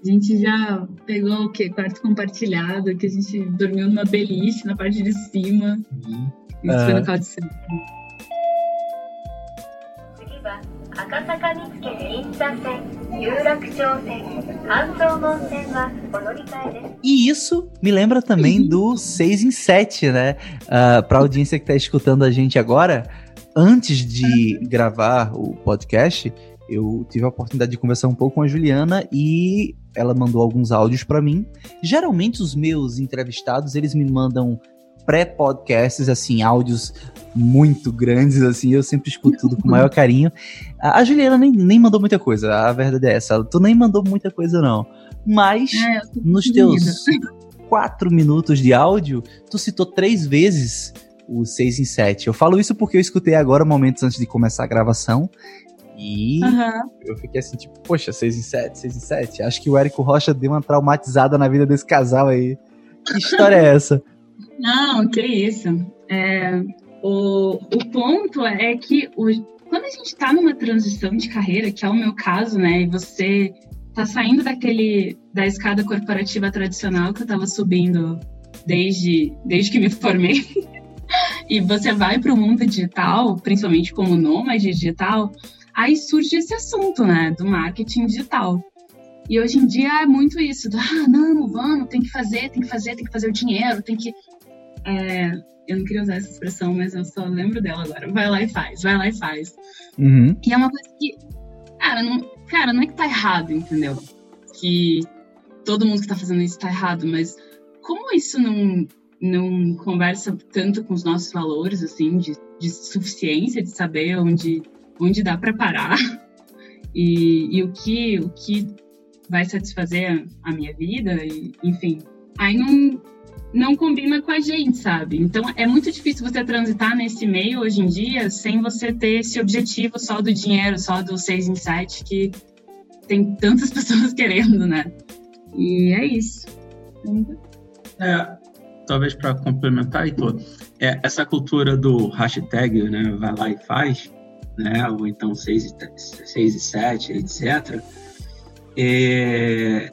A gente já pegou o quê? Quarto compartilhado, que a gente dormiu numa beliche na parte de cima. Uhum. Isso foi no Couchsurfing. E isso me lembra também do seis em sete, né? Uh, para a audiência que está escutando a gente agora, antes de gravar o podcast, eu tive a oportunidade de conversar um pouco com a Juliana e ela mandou alguns áudios para mim. Geralmente os meus entrevistados, eles me mandam pré-podcasts, assim, áudios muito grandes, assim, eu sempre escuto tudo com o maior carinho. A Juliana nem, nem mandou muita coisa, a verdade é essa, tu nem mandou muita coisa não, mas é, nos teus quatro minutos de áudio, tu citou três vezes o seis em sete. Eu falo isso porque eu escutei agora momentos antes de começar a gravação e uhum. eu fiquei assim, tipo, poxa, seis em sete, seis em sete, acho que o Érico Rocha deu uma traumatizada na vida desse casal aí. Que história é essa? Não, que isso. É, o, o ponto é que o, quando a gente tá numa transição de carreira, que é o meu caso, né, e você tá saindo daquele, da escada corporativa tradicional que eu tava subindo desde, desde que me formei, e você vai pro mundo digital, principalmente como nômade digital, aí surge esse assunto, né, do marketing digital. E hoje em dia é muito isso, do, ah, não, vamos, tem que fazer, tem que fazer, tem que fazer o dinheiro, tem que... É, eu não queria usar essa expressão, mas eu só lembro dela agora. Vai lá e faz, vai lá e faz. Uhum. E é uma coisa que, cara não, cara, não é que tá errado, entendeu? Que todo mundo que tá fazendo isso tá errado, mas como isso não, não conversa tanto com os nossos valores, assim, de, de suficiência, de saber onde, onde dá pra parar e, e o que... O que vai satisfazer a minha vida, e, enfim, aí não, não combina com a gente, sabe? Então é muito difícil você transitar nesse meio hoje em dia sem você ter esse objetivo só do dinheiro, só do seis em sete que tem tantas pessoas querendo, né? E é isso. É, talvez para complementar, Heitor, é, essa cultura do hashtag, né, vai lá e faz, né, ou então seis e sete, etcétera, É,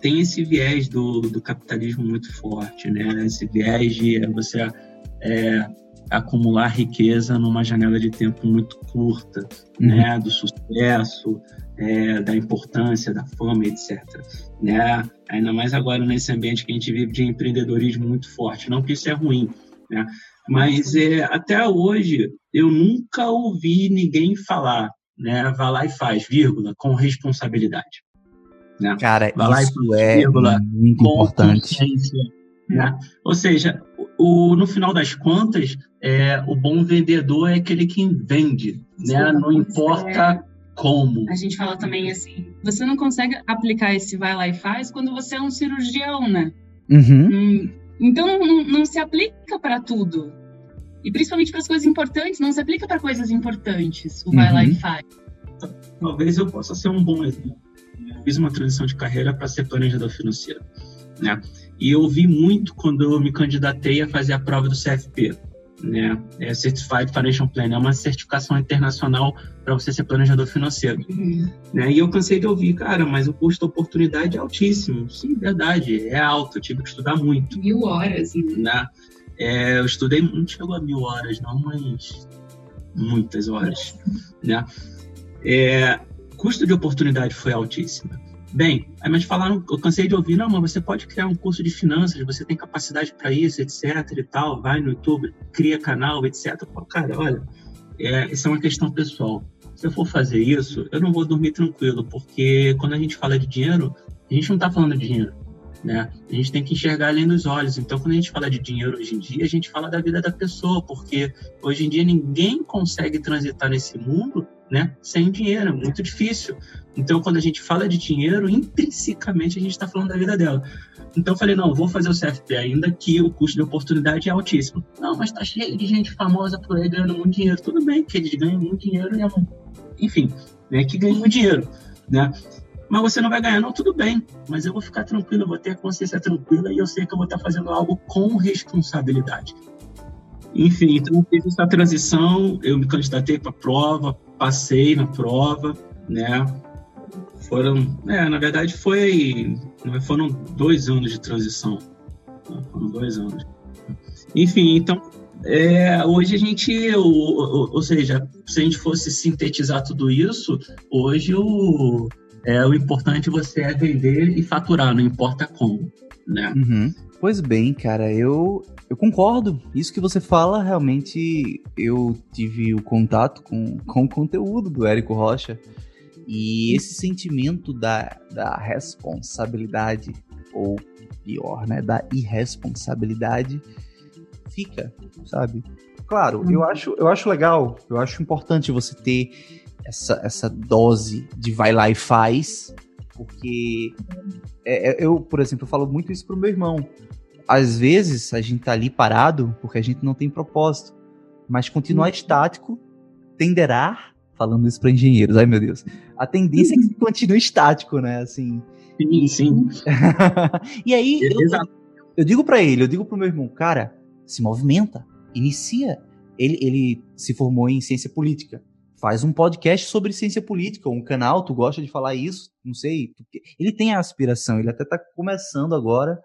tem esse viés do, do capitalismo muito forte, né? Esse viés de você é, acumular riqueza numa janela de tempo muito curta, uhum. né? Do sucesso, é, da importância, da fama, etcétera. Né? Ainda mais agora nesse ambiente que a gente vive de empreendedorismo muito forte. Não que isso é ruim, né? Mas é, até hoje eu nunca ouvi ninguém falar, né? Vai lá e faz, vírgula, com responsabilidade. Né? Cara, vai isso lá e, é vírgula, muito importante. Né? Ou seja, o, no final das contas, é, o bom vendedor é aquele que vende, né? Não importa como. A gente fala também assim, você não consegue aplicar esse vai lá e faz quando você é um cirurgião, né? Uhum. Hum, então não, não se aplica para tudo. E principalmente para as coisas importantes, não se aplica para coisas importantes, o vai uhum. lá e faz. Talvez eu possa ser um bom exemplo. Fiz uma transição de carreira para ser planejador financeiro, né? E eu vi muito quando eu me candidatei a fazer a prova do C F P, né? É Certified Financial Planner, é uma certificação internacional para você ser planejador financeiro, uhum. né? E eu cansei de ouvir, cara, mas o custo de oportunidade é altíssimo. Sim, verdade, é alto, eu tive que estudar muito. Mil horas, né? É, eu estudei, não chegou a mil horas, não, mas muitas horas, né? É... O custo de oportunidade foi altíssimo. Bem, aí mas falaram, eu cansei de ouvir, não, mas você pode criar um curso de finanças, você tem capacidade para isso, etcétera e tal, vai no YouTube, cria canal, etcétera. Pô, cara, olha, é, isso é uma questão pessoal. Se eu for fazer isso, eu não vou dormir tranquilo, porque quando a gente fala de dinheiro, a gente não está falando de dinheiro, né? A gente tem que enxergar além dos olhos. Então, quando a gente fala de dinheiro hoje em dia, a gente fala da vida da pessoa, porque hoje em dia ninguém consegue transitar nesse mundo, né? Sem dinheiro, é muito difícil. Então, quando a gente fala de dinheiro, intrinsecamente a gente está falando da vida dela. Então, eu falei, não, vou fazer o C F P, ainda que o custo de oportunidade é altíssimo. Não, mas tá cheio de gente famosa por aí ganhando muito dinheiro. Tudo bem que eles ganham muito dinheiro, né? Enfim, né, que ganham dinheiro, né? Mas você não vai ganhar, não, tudo bem. Mas eu vou ficar tranquilo, eu vou ter a consciência tranquila e eu sei que eu vou estar fazendo algo com responsabilidade. Enfim, então eu fiz essa transição, eu me candidatei para a prova, passei na prova, né? Foram, é, na verdade foi, foram dois anos de transição, foram dois anos. Enfim, então, é, hoje a gente, ou, ou seja, se a gente fosse sintetizar tudo isso, hoje o, é, o importante você é vender e faturar, não importa como, né? Uhum. Pois bem, cara, eu, eu concordo. Isso que você fala, realmente, eu tive o contato com, com o conteúdo do Érico Rocha. E esse sentimento da, da responsabilidade, ou pior, né, da irresponsabilidade, fica, sabe? Claro, hum. eu, acho, eu acho legal, eu acho importante você ter essa, essa dose de vai lá e faz, porque é, eu, por exemplo, eu falo muito isso pro meu irmão. Às vezes a gente tá ali parado porque a gente não tem propósito, mas continuar hum. estático tenderá, falando isso para engenheiros, ai meu Deus, a tendência é que continue estático, né, assim. Sim, sim. E aí, eu, eu digo para ele, eu digo pro meu irmão, cara, se movimenta, inicia. Ele, ele se formou em ciência política, faz um podcast sobre ciência política, um canal, tu gosta de falar isso, não sei. Ele tem a aspiração, ele até tá começando agora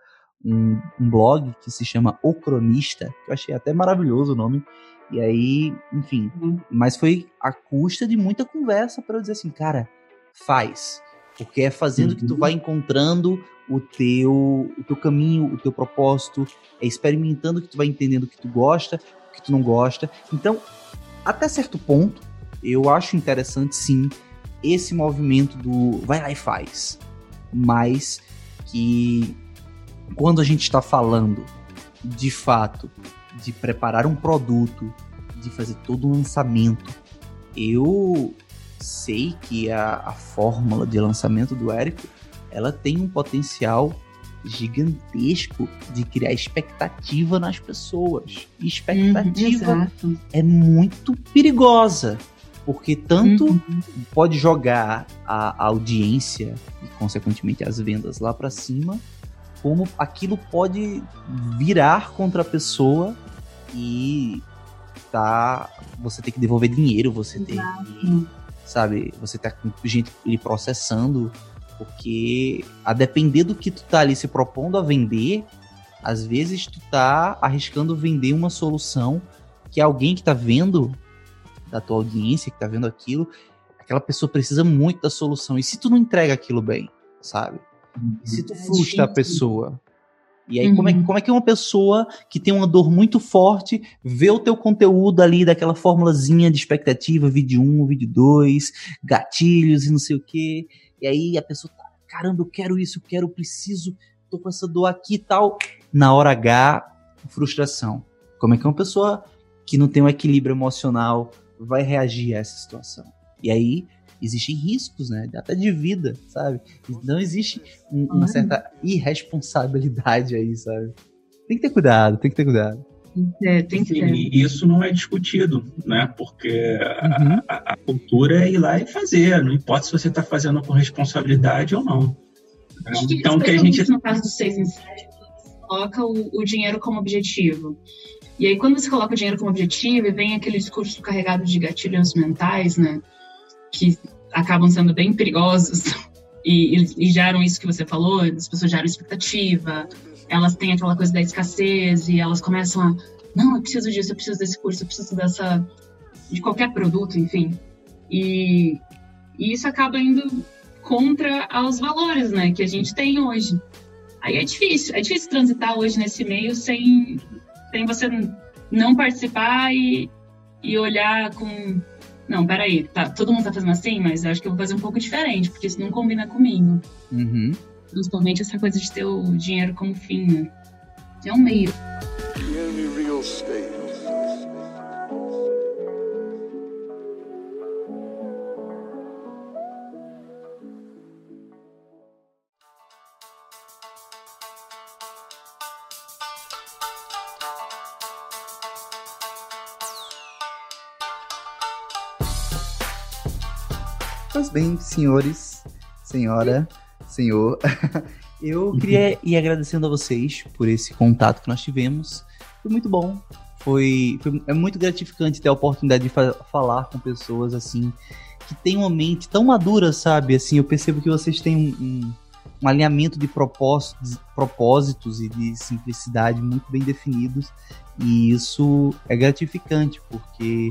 um, um blog que se chama O Cronista, que eu achei até maravilhoso o nome. E aí, enfim, uhum. mas foi à custa de muita conversa para eu dizer assim, cara, faz, porque é fazendo uhum. que tu vai encontrando o teu, o teu caminho, o teu propósito, é experimentando que tu vai entendendo o que tu gosta, o que tu não gosta. Então, até certo ponto, eu acho interessante, sim, esse movimento do vai lá e faz, mas que quando a gente está falando, de fato, de preparar um produto, de fazer todo um lançamento. Eu sei que a, a fórmula de lançamento do Érico, ela tem um potencial gigantesco de criar expectativa nas pessoas. E expectativa uhum, é muito perigosa, porque tanto uhum. pode jogar a, a audiência e, consequentemente, as vendas lá para cima, como aquilo pode virar contra a pessoa e tá, você tem que devolver dinheiro, você tem que, sabe, você tá com gente lhe processando, porque a depender do que tu tá ali se propondo a vender, às vezes tu tá arriscando vender uma solução que alguém que tá vendo, da tua audiência, que tá vendo aquilo, aquela pessoa precisa muito da solução, e se tu não entrega aquilo bem, sabe? Se tu frustra a pessoa. E aí, uhum. como, é, como é que uma pessoa que tem uma dor muito forte vê o teu conteúdo ali daquela formulazinha de expectativa, vídeo um, vídeo dois, gatilhos e não sei o quê. E aí a pessoa tá, caramba, eu quero isso, eu quero, eu preciso, tô com essa dor aqui e tal. Na hora H, frustração. Como é que uma pessoa que não tem um equilíbrio emocional vai reagir a essa situação? E aí existem riscos, né? Até de vida, sabe? Não existe um, uma certa irresponsabilidade aí, sabe? Tem que ter cuidado, tem que ter cuidado. É, tem que ter. E isso não é discutido, né? Porque uhum. a, a cultura é ir lá e fazer. Não importa se você está fazendo com responsabilidade ou não. Que então, que a gente... No caso dos seis em sete, coloca o, o dinheiro como objetivo. E aí, quando você coloca o dinheiro como objetivo, e vem aquele discurso carregado de gatilhos mentais, né? Que acabam sendo bem perigosos e, e, e geram isso que você falou, as pessoas geram expectativa, elas têm aquela coisa da escassez e elas começam a, não, eu preciso disso, eu preciso desse curso, eu preciso dessa, de qualquer produto, enfim. E, e isso acaba indo contra aos valores, né, que a gente tem hoje. Aí é difícil, é difícil transitar hoje nesse meio sem, sem você não participar e, e olhar com... Não, peraí, tá, todo mundo tá fazendo assim, mas acho que eu vou fazer um pouco diferente, porque isso não combina comigo. Uhum. Principalmente essa coisa de ter o dinheiro como fim, né? É um meio. Bem, senhores, senhora, senhor, eu queria ir agradecendo a vocês por esse contato que nós tivemos, foi muito bom, foi, foi é muito gratificante ter a oportunidade de fa- falar com pessoas assim, que tem uma mente tão madura, sabe? Assim, eu percebo que vocês têm um, um, um alinhamento de propósitos, propósitos e de simplicidade muito bem definidos, e isso é gratificante, porque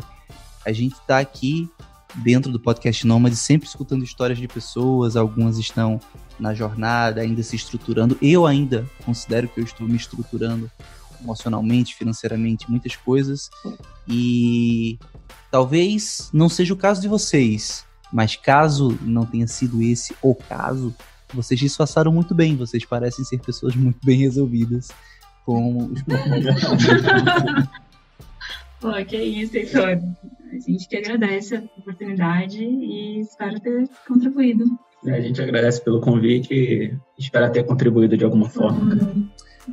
a gente está aqui dentro do podcast Nômade, sempre escutando histórias de pessoas, algumas estão na jornada, ainda se estruturando. Eu ainda considero que eu estou me estruturando emocionalmente, financeiramente, muitas coisas, e talvez não seja o caso de vocês, mas caso não tenha sido esse o caso, vocês disfarçaram muito bem, vocês parecem ser pessoas muito bem resolvidas com os Pô, que isso, Heitor. A gente que agradece a oportunidade e espero ter contribuído. A gente agradece pelo convite e espera ter contribuído de alguma forma. Uhum.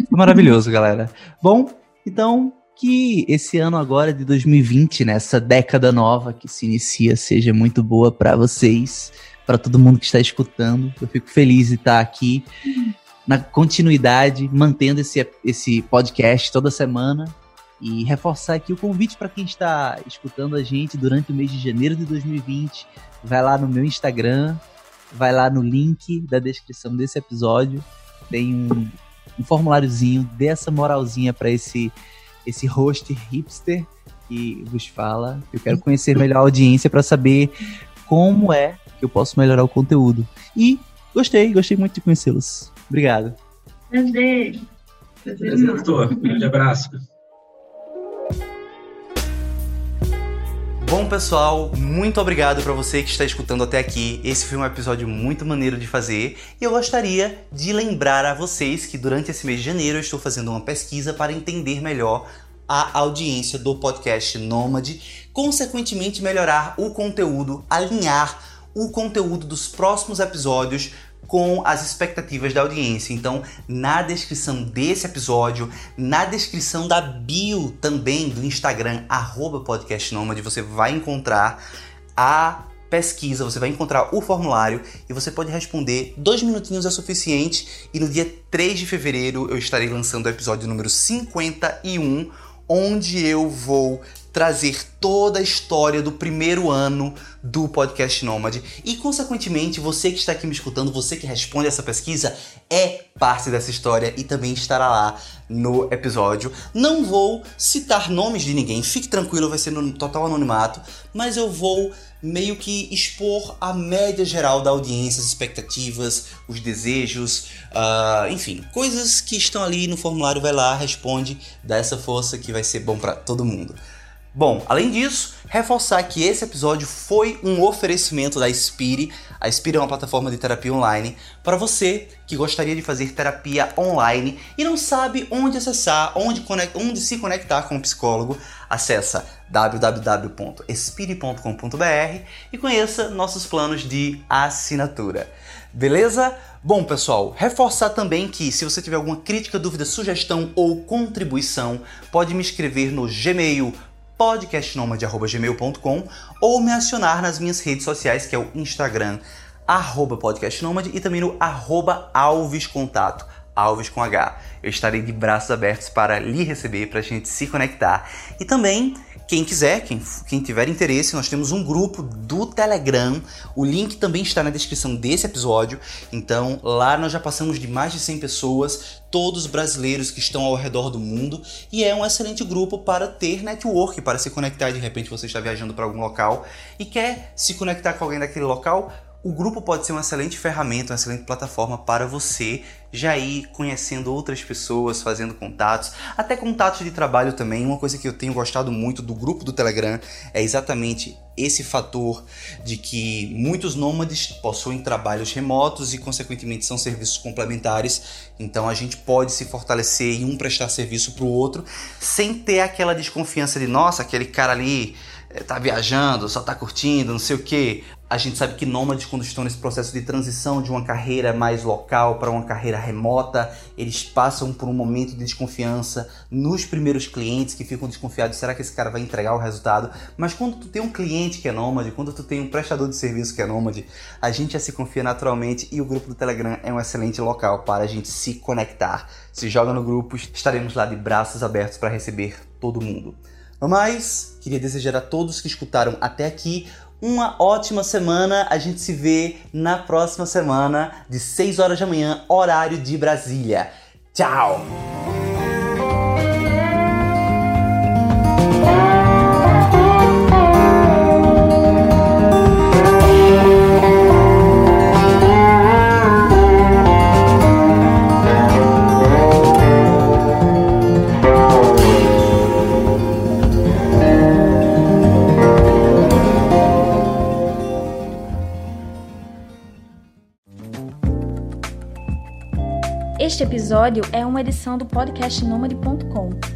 Maravilhoso, galera. Bom, então que esse ano agora de dois mil e vinte, nessa década nova que se inicia, seja muito boa para vocês, para todo mundo que está escutando. Eu fico feliz de estar aqui na continuidade, mantendo esse, esse podcast toda semana. E reforçar aqui o convite para quem está escutando a gente durante o mês de janeiro de dois mil e vinte. Vai lá no meu Instagram, vai lá no link da descrição desse episódio. Tem um, um formuláriozinho, dê essa moralzinha para esse, esse host hipster que vos fala. Eu quero conhecer melhor a audiência para saber como é que eu posso melhorar o conteúdo. E gostei, gostei muito de conhecê-los. Obrigado. Prazer. Prazer, doutor. Um grande abraço. Bom, pessoal, muito obrigado para você que está escutando até aqui. Esse foi um episódio muito maneiro de fazer e eu gostaria de lembrar a vocês que durante esse mês de janeiro eu estou fazendo uma pesquisa para entender melhor a audiência do podcast Nômade, consequentemente melhorar o conteúdo, alinhar o conteúdo dos próximos episódios com as expectativas da audiência. Então, na descrição desse episódio, na descrição da bio também do Instagram, arroba podcastnomad, você vai encontrar a pesquisa, você vai encontrar o formulário e você pode responder. Dois minutinhos é suficiente e no dia três de fevereiro eu estarei lançando o episódio número cinquenta e um, onde eu vou trazer toda a história do primeiro ano do Podcast Nômade. E, consequentemente, você que está aqui me escutando, você que responde essa pesquisa, é parte dessa história e também estará lá no episódio. Não vou citar nomes de ninguém, fique tranquilo, vai ser no total anonimato, mas eu vou meio que expor a média geral da audiência, as expectativas, os desejos, uh, enfim, coisas que estão ali no formulário, vai lá, responde, dá essa força que vai ser bom para todo mundo. Bom, além disso, reforçar que esse episódio foi um oferecimento da Spire. A Spire é uma plataforma de terapia online para você que gostaria de fazer terapia online e não sabe onde acessar, onde, conect, onde se conectar com o psicólogo. Acessa w w w ponto espire ponto com ponto b r e conheça nossos planos de assinatura. Beleza? Bom, pessoal, reforçar também que se você tiver alguma crítica, dúvida, sugestão ou contribuição, pode me escrever no Gmail, podcast nomad arroba gmail ponto com, ou me acionar nas minhas redes sociais, que é o Instagram, arroba podcastnomad, e também no arroba alvescontato, Alves com H. Eu estarei de braços abertos para lhe receber, para a gente se conectar. E também, quem quiser, quem, quem tiver interesse, nós temos um grupo do Telegram, o link também está na descrição desse episódio, então lá nós já passamos de mais de cem pessoas, todos brasileiros que estão ao redor do mundo, e é um excelente grupo para ter network, para se conectar. De repente você está viajando para algum local e quer se conectar com alguém daquele local, o grupo pode ser uma excelente ferramenta, uma excelente plataforma para você já ir conhecendo outras pessoas, fazendo contatos, até contatos de trabalho também. Uma coisa que eu tenho gostado muito do grupo do Telegram é exatamente esse fator de que muitos nômades possuem trabalhos remotos e, consequentemente, são serviços complementares. Então, a gente pode se fortalecer e um prestar serviço para o outro sem ter aquela desconfiança de, nossa, aquele cara ali tá viajando, só tá curtindo, não sei o quê. A gente sabe que nômades, quando estão nesse processo de transição de uma carreira mais local para uma carreira remota, eles passam por um momento de desconfiança nos primeiros clientes, que ficam desconfiados, será que esse cara vai entregar o resultado? Mas quando tu tem um cliente que é nômade, quando tu tem um prestador de serviço que é nômade, a gente já se confia naturalmente e o grupo do Telegram é um excelente local para a gente se conectar. Se joga no grupo, estaremos lá de braços abertos para receber todo mundo. No mais, queria desejar a todos que escutaram até aqui uma ótima semana. A gente se vê na próxima semana, de seis horas da manhã, horário de Brasília. Tchau! Este episódio é uma edição do podcast nômade ponto com.